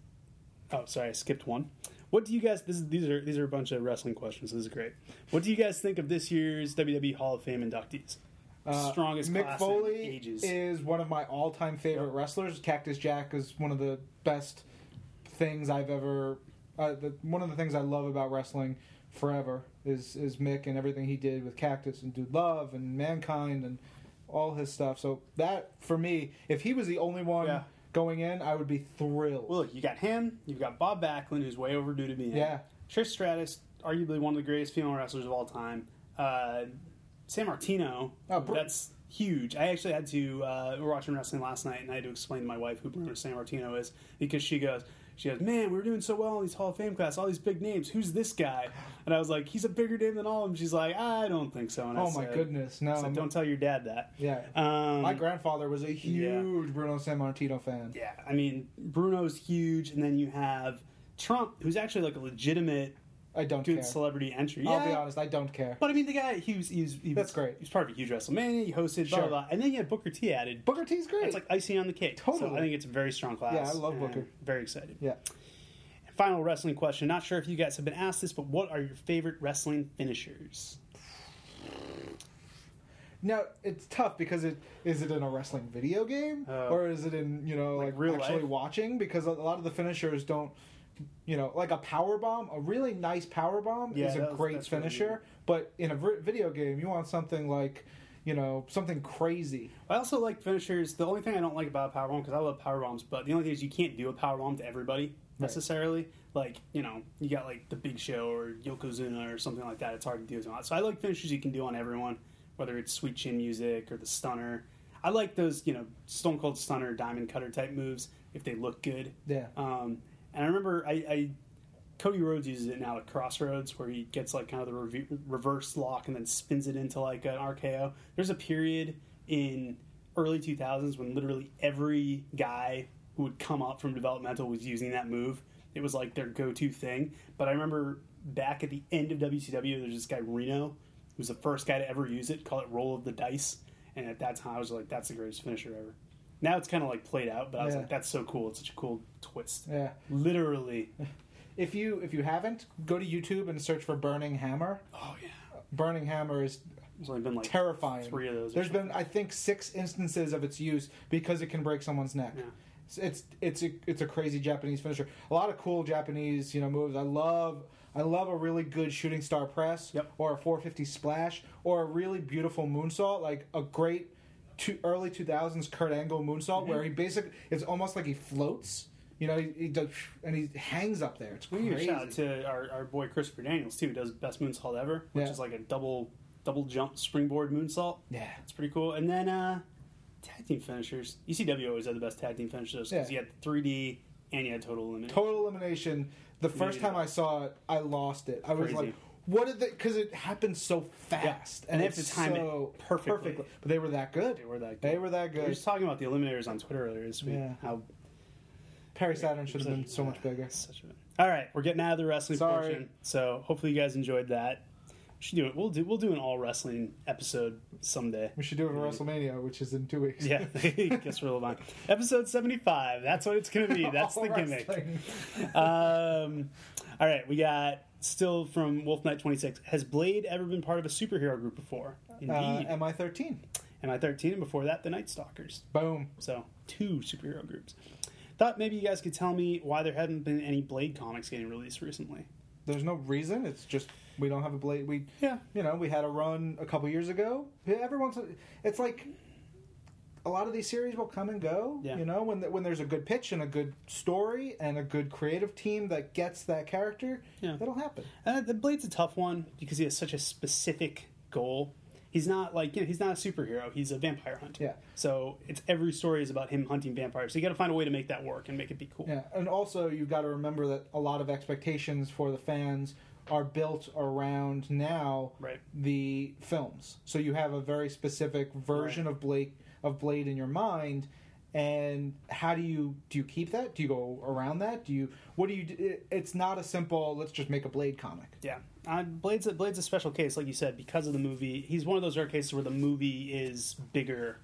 Oh, sorry, I skipped one. What do you guys? This is, these are these are a bunch of wrestling questions. So this is great. What do you guys think of this year's W W E Hall of Fame inductees? Uh, Strongest Mick class Foley in ages. Is one of my all-time favorite wrestlers. Cactus Jack is one of the best things I've ever. Uh, the, one of the things I love about wrestling forever is is Mick and everything he did with Cactus and Dude Love and Mankind and all his stuff. So that for me, if he was the only one. Yeah. Going in, I would be thrilled. Well, look, you got him. You've got Bob Backlund, who's way overdue to be in. Yeah. Trish Stratus, arguably one of the greatest female wrestlers of all time. Uh, San Martino, oh, br- that's huge. I actually had to, uh, we were watching wrestling last night, and I had to explain to my wife who Bruno San Martino is, because she goes, she goes, man, we were doing so well in these Hall of Fame class, all these big names. Who's this guy? And I was like, he's a bigger name than all of them. She's like, I don't think so. And I oh, said, my goodness. No. I said, don't tell your dad that. Yeah. Um, my grandfather was a huge yeah. Bruno San Martino fan. Yeah. I mean, Bruno's huge. And then you have Trump, who's actually like a legitimate I don't good care. Celebrity entry. I'll yeah. be honest. I don't care. But I mean, the guy, he was. He was he That's was, great. He was part of a huge WrestleMania. He hosted, sure. blah, blah, blah. And then you had Booker T added. Booker T's great. It's like icing on the cake. Totally. So I think it's a very strong class. Yeah, I love Booker. Very excited. Yeah. Final wrestling question. Not sure if you guys have been asked this, but what are your favorite wrestling finishers? Now, it's tough because it is it in a wrestling video game? Uh, or is it in, you know, like, like real actually life? Watching? Because a lot of the finishers don't, you know, like a power bomb, a really nice power bomb yeah, is a was, great finisher. But in a video game, you want something like, you know, something crazy. I also like finishers. The only thing I don't like about power bomb, because I love power bombs, but the only thing is you can't do a power bomb to everybody. Necessarily, right. Like, you know, you got like the Big Show or Yokozuna or something like that. It's hard to do. So I like finishers you can do on everyone, whether it's sweet chin music or the stunner. I like those, you know, Stone Cold Stunner, Diamond Cutter type moves if they look good. Yeah. Um, and I remember I, I Cody Rhodes uses it now at Crossroads where he gets like kind of the re- reverse lock and then spins it into like an R K O. There's a period in early two thousands when literally every guy who would come up from developmental was using that move. It was like their go-to thing. But I remember back at the end of W C W, there's this guy Reno, who was the first guy to ever use it, call it Roll of the Dice. And at that time, I was like, that's the greatest finisher ever. Now it's kind of like played out, but I was yeah. like, that's so cool. It's such a cool twist. Yeah. Literally. If you if you haven't, go to YouTube and search for Burning Hammer. Oh, yeah. Burning Hammer is... There's only been like terrifying. Three of those. There's been, I think, six instances of its use because it can break someone's neck. Yeah. It's it's a, it's a crazy Japanese finisher. A lot of cool Japanese, you know, moves. I love I love a really good shooting star press, yep. or a four fifty splash, or a really beautiful moonsault, like a great two, early two thousands Kurt Angle moonsault, mm-hmm. where he basically it's almost like he floats, you know, he, he does, and he hangs up there. It's crazy. We need a shout out to our, our boy Christopher Daniels too. He does best moonsault ever, which yeah. is like a double double jump springboard moonsault. Yeah, it's pretty cool. And then. uh Tag team finishers. E C W always had the best tag team finishers because yeah. you had three D and you had total elimination. Total elimination. The first time I saw it, I lost it. I was Crazy. like, "What did they?" Because it happened so fast, yeah. and they have to time so it perfectly. perfectly. But they were that good. They were that. Good. They were that good. We were just talking about the eliminators on Twitter earlier this week. Yeah. How Perry Saturn should have been so much bigger. Such a, all right, we're getting out of the wrestling Sorry. portion, so hopefully you guys enjoyed that. We should do it. We'll do we'll do an all wrestling episode someday. We should do it for WrestleMania, which is in two weeks. Yeah, guess we're alive. Episode seventy-five. That's what it's going to be. That's all the gimmick. um, all right, we got still from Wolf Knight twenty-six. Has Blade ever been part of a superhero group before? Indeed. Uh, M I thirteen. M I thirteen, and before that, the Night Stalkers. Boom. So two superhero groups. Thought maybe you guys could tell me why there haven't been any Blade comics getting released recently. There's no reason. It's just we don't have a Blade. We yeah. You know, we had a run a couple years ago. Everyone's. It's like a lot of these series will come and go. Yeah. You know, when the, when there's a good pitch and a good story and a good creative team that gets that character, yeah. that'll happen. And the Blade's a tough one because he has such a specific goal. He's not like you know he's not a superhero. He's a vampire hunter. Yeah. So it's every story is about him hunting vampires. So you got to find a way to make that work and make it be cool. Yeah. And also you've got to remember that a lot of expectations for the fans are built around now right. the films. So you have a very specific version right. of Blade of Blade in your mind. And how do you do you keep that? Do you go around that? Do you what do you? Do? It's not a simple. Let's just make a Blade comic. Yeah, uh, Blade's a, Blade's a special case, like you said, because of the movie. He's one of those rare cases where the movie is bigger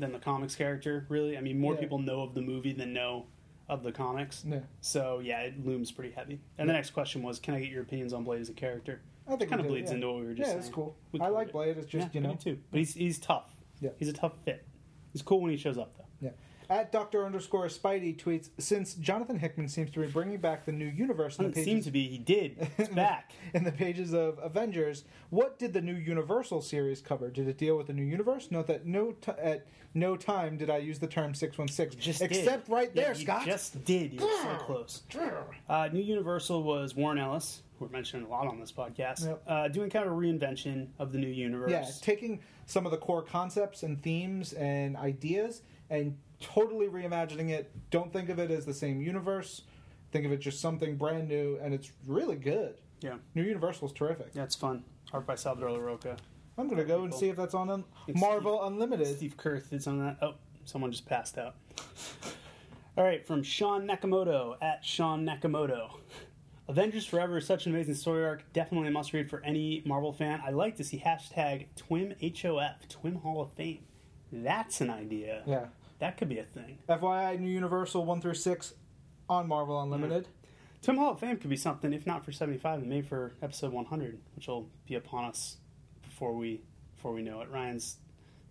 than the comics character, really. I mean, more yeah. people know of the movie than know of the comics. Yeah. So, yeah, it looms pretty heavy. And yeah. the next question was, can I get your opinions on Blade as a character? I think it kind of bleeds yeah. into what we were just yeah, saying. Yeah, that's cool. I like it. Blade. It's just, yeah, you know. Me too. But he's, he's tough. Yeah. He's a tough fit. He's cool when he shows up, though. Yeah. At Doctor underscore Spidey tweets, since Jonathan Hickman seems to be bringing back the new universe in the pages... It seems to be, he did. It's back. In the pages of Avengers, what did the new Universal series cover? Did it deal with the new universe? Note that no t- at no time did I use the term six one six. Just Except did. right there, yeah, you Scott. just did. You were so close. Uh, new Universal was Warren Ellis. We're mentioning a lot on this podcast. Yep. Uh, doing kind of a reinvention of the new universe. Yeah, taking some of the core concepts and themes and ideas and totally reimagining it. Don't think of it as the same universe. Think of it just something brand new, and it's really good. Yeah. New Universal's terrific. Yeah, it's fun. Art by Salvador LaRocca. I'm going to go people. and see if that's on un- Marvel Steve, Unlimited. Steve Kurth did something on that. Oh, someone just passed out. All right, from Sean Nakamoto, at Sean Nakamoto. Avengers Forever is such an amazing story arc. Definitely a must read for any Marvel fan. I like to see hashtag TwimHOF, Twim Hall of Fame. That's an idea. Yeah. That could be a thing. F Y I, New Universal one through six on Marvel Unlimited. Yeah. Twim Hall of Fame could be something, if not for seventy-five, maybe for episode one hundred, which will be upon us before we before we know it. Ryan's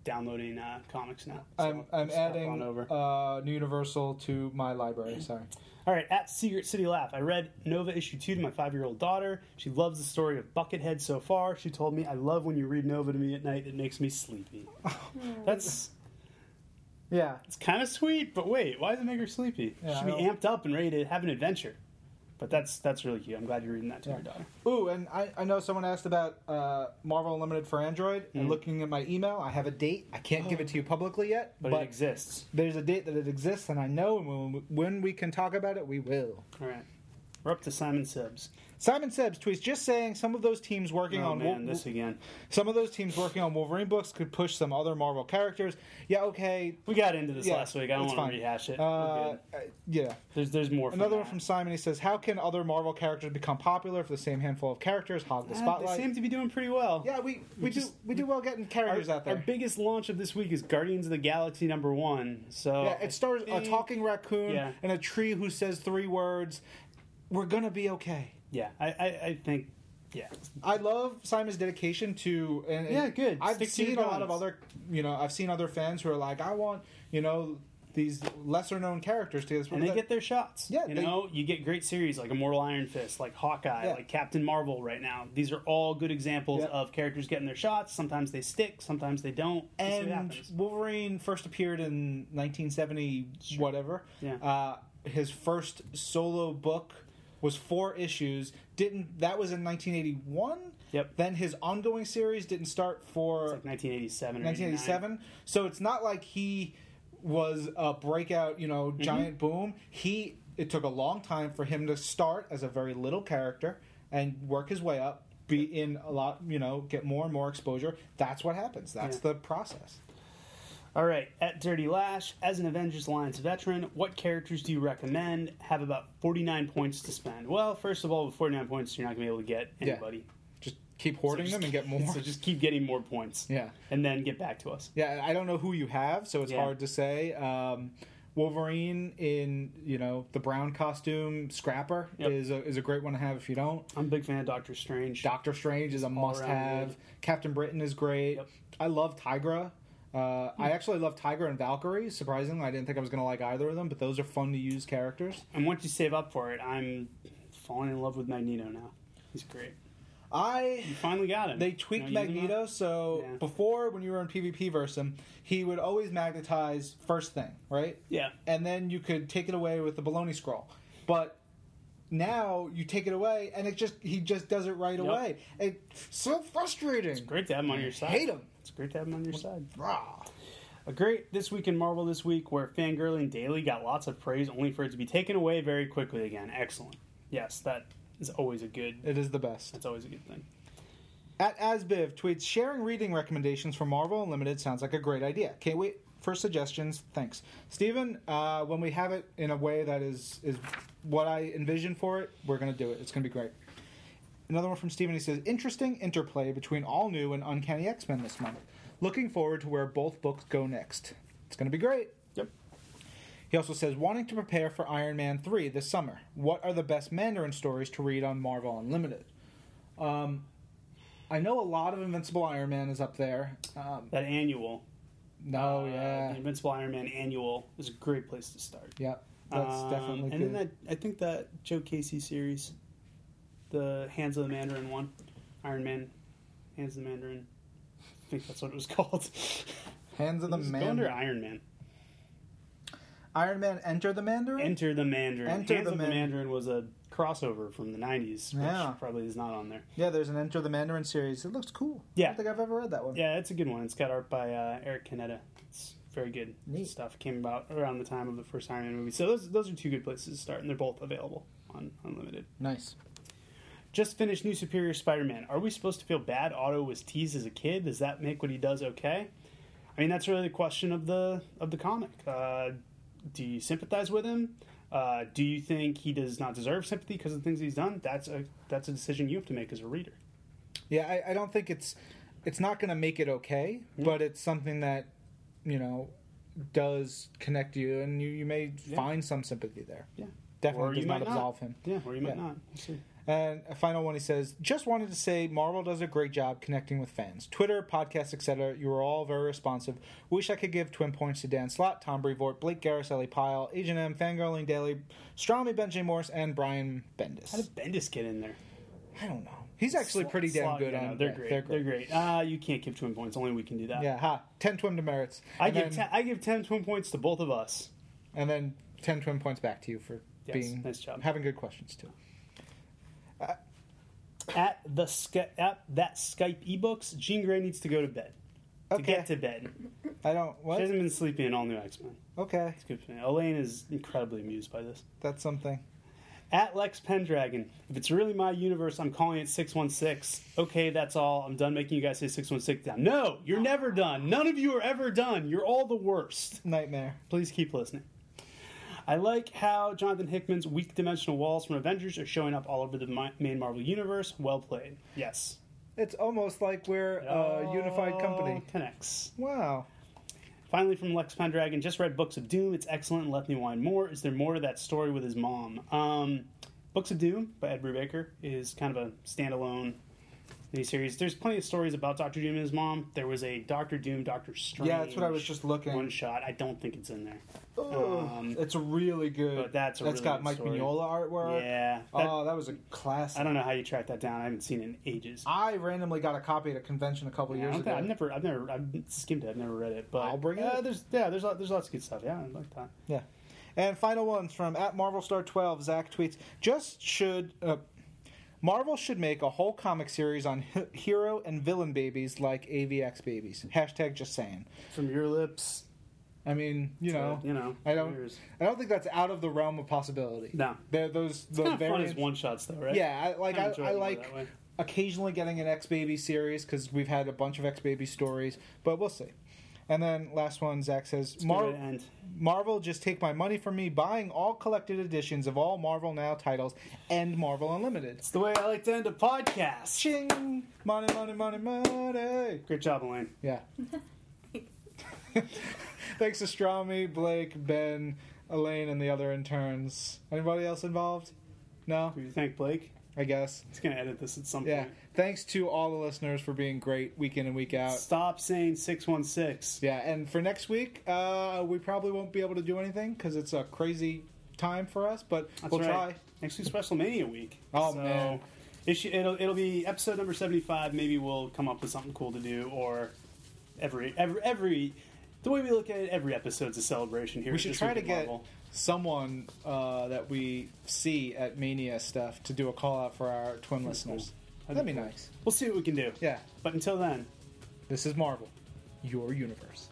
downloading uh, comics now. So I'm I'm adding on over. Uh, New Universal to my library. Sorry. All right, at Secret City Laugh, I read Nova issue two to my five-year-old daughter. She loves the story of Buckethead so far. She told me, I love when you read Nova to me at night. It makes me sleepy. That's... Yeah. It's kind of sweet, but wait, why does it make her sleepy? Yeah, she should be amped up and ready to have an adventure. But that's that's really cute. I'm glad you're reading that to yeah. your daughter. Ooh, and I, I know someone asked about uh, Marvel Unlimited for Android. Mm-hmm. And looking at my email, I have a date. I can't oh. give it to you publicly yet. But, but it exists. There's a date that it exists, and I know when we, when we can talk about it, we will. All right. We're up to Simon Sibbs. Simon Sibbs tweets, just saying some of those teams working oh, on... man, Wo- this again. Some of those teams working on Wolverine books could push some other Marvel characters. Yeah, okay. We got into this yeah, last week. I don't want fine. to rehash it. Uh, yeah. There's there's more. Another one from Simon. He says, how can other Marvel characters become popular for the same handful of characters? Hog the uh, spotlight. They seem to be doing pretty well. Yeah, we, we, we, just, do, we do well getting characters our, out there. Our biggest launch of this week is Guardians of the Galaxy number one. So yeah, it stars think... a talking raccoon yeah. and a tree who says three words. We're going to be okay. Yeah, I, I, I think, yeah. I love Simon's dedication to, and, and yeah, good. I've Stick seen a lot of other, you know, I've seen other fans who are like, I want, you know, these lesser-known characters to this. And they that? get their shots. Yeah, you they, know, you get great series like Immortal Iron Fist, like Hawkeye, yeah. like Captain Marvel right now. These are all good examples yeah. of characters getting their shots. Sometimes they stick, sometimes they don't. And Wolverine first appeared in nineteen seventy, sure. whatever. Yeah. Uh, his first solo book was four issues. Didn't that was in nineteen eighty-one? Yep. Then his ongoing series didn't start for it's like nineteen eighty-seven. Or nineteen eighty-seven. So it's not like he was a breakout, you know, giant mm-hmm. boom. He it took a long time for him to start as a very little character and work his way up, be in a lot, you know, get more and more exposure. That's what happens. That's yeah. the process. All right, at Dirty Lash, as an Avengers Alliance veteran, what characters do you recommend? Have about forty-nine points to spend. Well, first of all, with forty-nine points, you're not going to be able to get anybody. Yeah. Just keep hoarding so just, them and get more. So just keep getting more points. Yeah. And then get back to us. Yeah, I don't know who you have, so it's yeah. hard to say. Um, Wolverine in, you know, the brown costume, Scrapper, yep. is, a, is a great one to have if you don't. I'm a big fan of Doctor Strange. Doctor Strange is a must-have. Captain Britain is great. Yep. I love Tigra. Uh, I actually love Tiger and Valkyrie. Surprisingly, I didn't think I was going to like either of them, but those are fun to use characters. And once you save up for it, I'm falling in love with Magneto now. He's great. I you finally got him. They tweaked you know, Magneto, so yeah. before, when you were in PvP versus him, he would always magnetize first thing, right? Yeah. And then you could take it away with the baloney scroll. But now you take it away, and it just he just does it right yep. away. It's so frustrating. It's great to have him on your side. I hate him. It's great to have him on your side. Rah. A great This Week in Marvel this week where Fangirling Daily got lots of praise only for it to be taken away very quickly again. Excellent. Yes, that is always a good... It is the best. It's always a good thing. At Asbiv tweets, sharing reading recommendations for Marvel Unlimited sounds like a great idea. Can't wait for suggestions. Thanks. Steven, uh, when we have it in a way that is, is what I envision for it, we're going to do it. It's going to be great. Another one from Steven, he says, interesting interplay between all new and Uncanny X-Men this month. Looking forward to where both books go next. It's going to be great. Yep. He also says, wanting to prepare for Iron Man three this summer. What are the best Mandarin stories to read on Marvel Unlimited? Um, I know a lot of Invincible Iron Man is up there. Um, that annual. No, uh, yeah. The Invincible Iron Man annual is a great place to start. Yeah, that's um, definitely and good. And then that, I think that Joe Casey series, the Hands of the Mandarin one, Iron Man, Hands of the Mandarin. I think that's what it was called. Hands of the Mandarin. Go under Iron Man. Iron Man Enter the Mandarin? Enter the Mandarin. Enter Hands the of Man- the Mandarin was a crossover from the nineties, which yeah. probably is not on there. Yeah, there's an Enter the Mandarin series. It looks cool. Yeah. I don't think I've ever read that one. Yeah, it's a good one. It's got art by uh, Eric Canetta. It's very good Neat. stuff. It came about around the time of the first Iron Man movie. So those those are two good places to start, and they're both available on Unlimited. Nice. Just finished New Superior Spider-Man. Are we supposed to feel bad Otto was teased as a kid? Does that make what he does okay? I mean, that's really the question of the of the comic. Uh, do you sympathize with him? Uh, do you think he does not deserve sympathy because of the things he's done? That's a that's a decision you have to make as a reader. Yeah, I, I don't think it's it's not going to make it okay, yeah. but it's something that, you know, does connect you, and you, you may yeah. find some sympathy there. Yeah, definitely does not absolve him. Yeah, or you might yeah. not. We'll see. And a final one, he says, just wanted to say Marvel does a great job connecting with fans. Twitter, podcasts, et cetera. You were all very responsive. Wish I could give twin points to Dan Slott, Tom Brevoort, Blake Garris, Ellie Pyle, Agent M, Fangirling Daily, Strami, Ben J. Morris, and Brian Bendis. How did Bendis get in there? I don't know. He's actually Slott, pretty damn Slott, good. Yeah, on they're, great. they're great. They're great. Uh, you can't give twin points. Only we can do that. Yeah, ha. Ten twin demerits. I and give then, ten, I give ten twin points to both of us. And then ten twin points back to you for yes, being nice job. having good questions, too. Uh, at the at that Skype ebooks, Jean Grey needs to go to bed. Okay. To get to bed. I don't. What? She hasn't been sleeping in all new X-Men. Okay. It's good for me. Elaine is incredibly amused by this. That's something. At Lex Pendragon, if it's really my universe, I'm calling it six one six. Okay, that's all. I'm done making you guys say six one six down. No, you're never done. None of you are ever done. You're all the worst. Nightmare. Please keep listening. I like how Jonathan Hickman's weak dimensional walls from Avengers are showing up all over the mi- main Marvel universe. Well played. Yes. It's almost like we're a unified company. Connects. Wow. Finally, from Lex Pendragon, just read Books of Doom. It's excellent and left me wanting more. Is there more to that story with his mom? Um, Books of Doom by Ed Brubaker is kind of a standalone miniseries. There's plenty of stories about Doctor Doom and his mom. There was a Doctor Doom, Doctor Strange. Yeah, that's what I was just looking. One shot. I don't think it's in there. Oh, um, it's really good. But that's a that's really got good Mike story. Mignola artwork. Yeah. That, oh, that was a classic. I don't know how you track that down. I haven't seen it in ages. I randomly got a copy at a convention a couple yeah, years ago. I've never, I've never, I've skimmed it. I've never read it. But I'll bring it. Uh, there's, yeah, there's, there's lots of good stuff. Yeah, I like that. Yeah. And final ones from at Marvel Star twelve. Zach tweets: Just should. Uh, Marvel should make a whole comic series on hero and villain babies like A V X babies. Hashtag just saying. From your lips. I mean, you know, to, you know, I don't, years. I don't think that's out of the realm of possibility. No, they're those. It's the kind of fun as one shots, though, right? Yeah, I, like I, I, I like occasionally getting an X Baby series because we've had a bunch of X Baby stories, but we'll see. And then last one, Zach says, Mar- Marvel, just take my money from me, buying all collected editions of all Marvel Now titles and Marvel Unlimited. It's the way I like to end a podcast. Ching! Money, money, money, money. Great job, Elaine. Yeah. Thanks to Strami, Blake, Ben, Elaine, and the other interns. Anybody else involved? No? Who do you think, Blake? I guess. He's going to edit this at some yeah. point. Thanks to all the listeners for being great week in and week out. Stop saying six one six. Yeah, and for next week, uh, we probably won't be able to do anything because it's a crazy time for us, but That's we'll right. try. Next week's WrestleMania week. Oh, so man. It'll, it'll be episode number seventy-five. Maybe we'll come up with something cool to do, or every... every, every the way we look at it, every episode's a celebration here. We should try to get Marvel. someone uh, that we see at Mania stuff to do a call out for our twin That's listeners. Cool. That'd be cool. Nice. We'll see what we can do. Yeah. But until then, this is Marvel, your universe.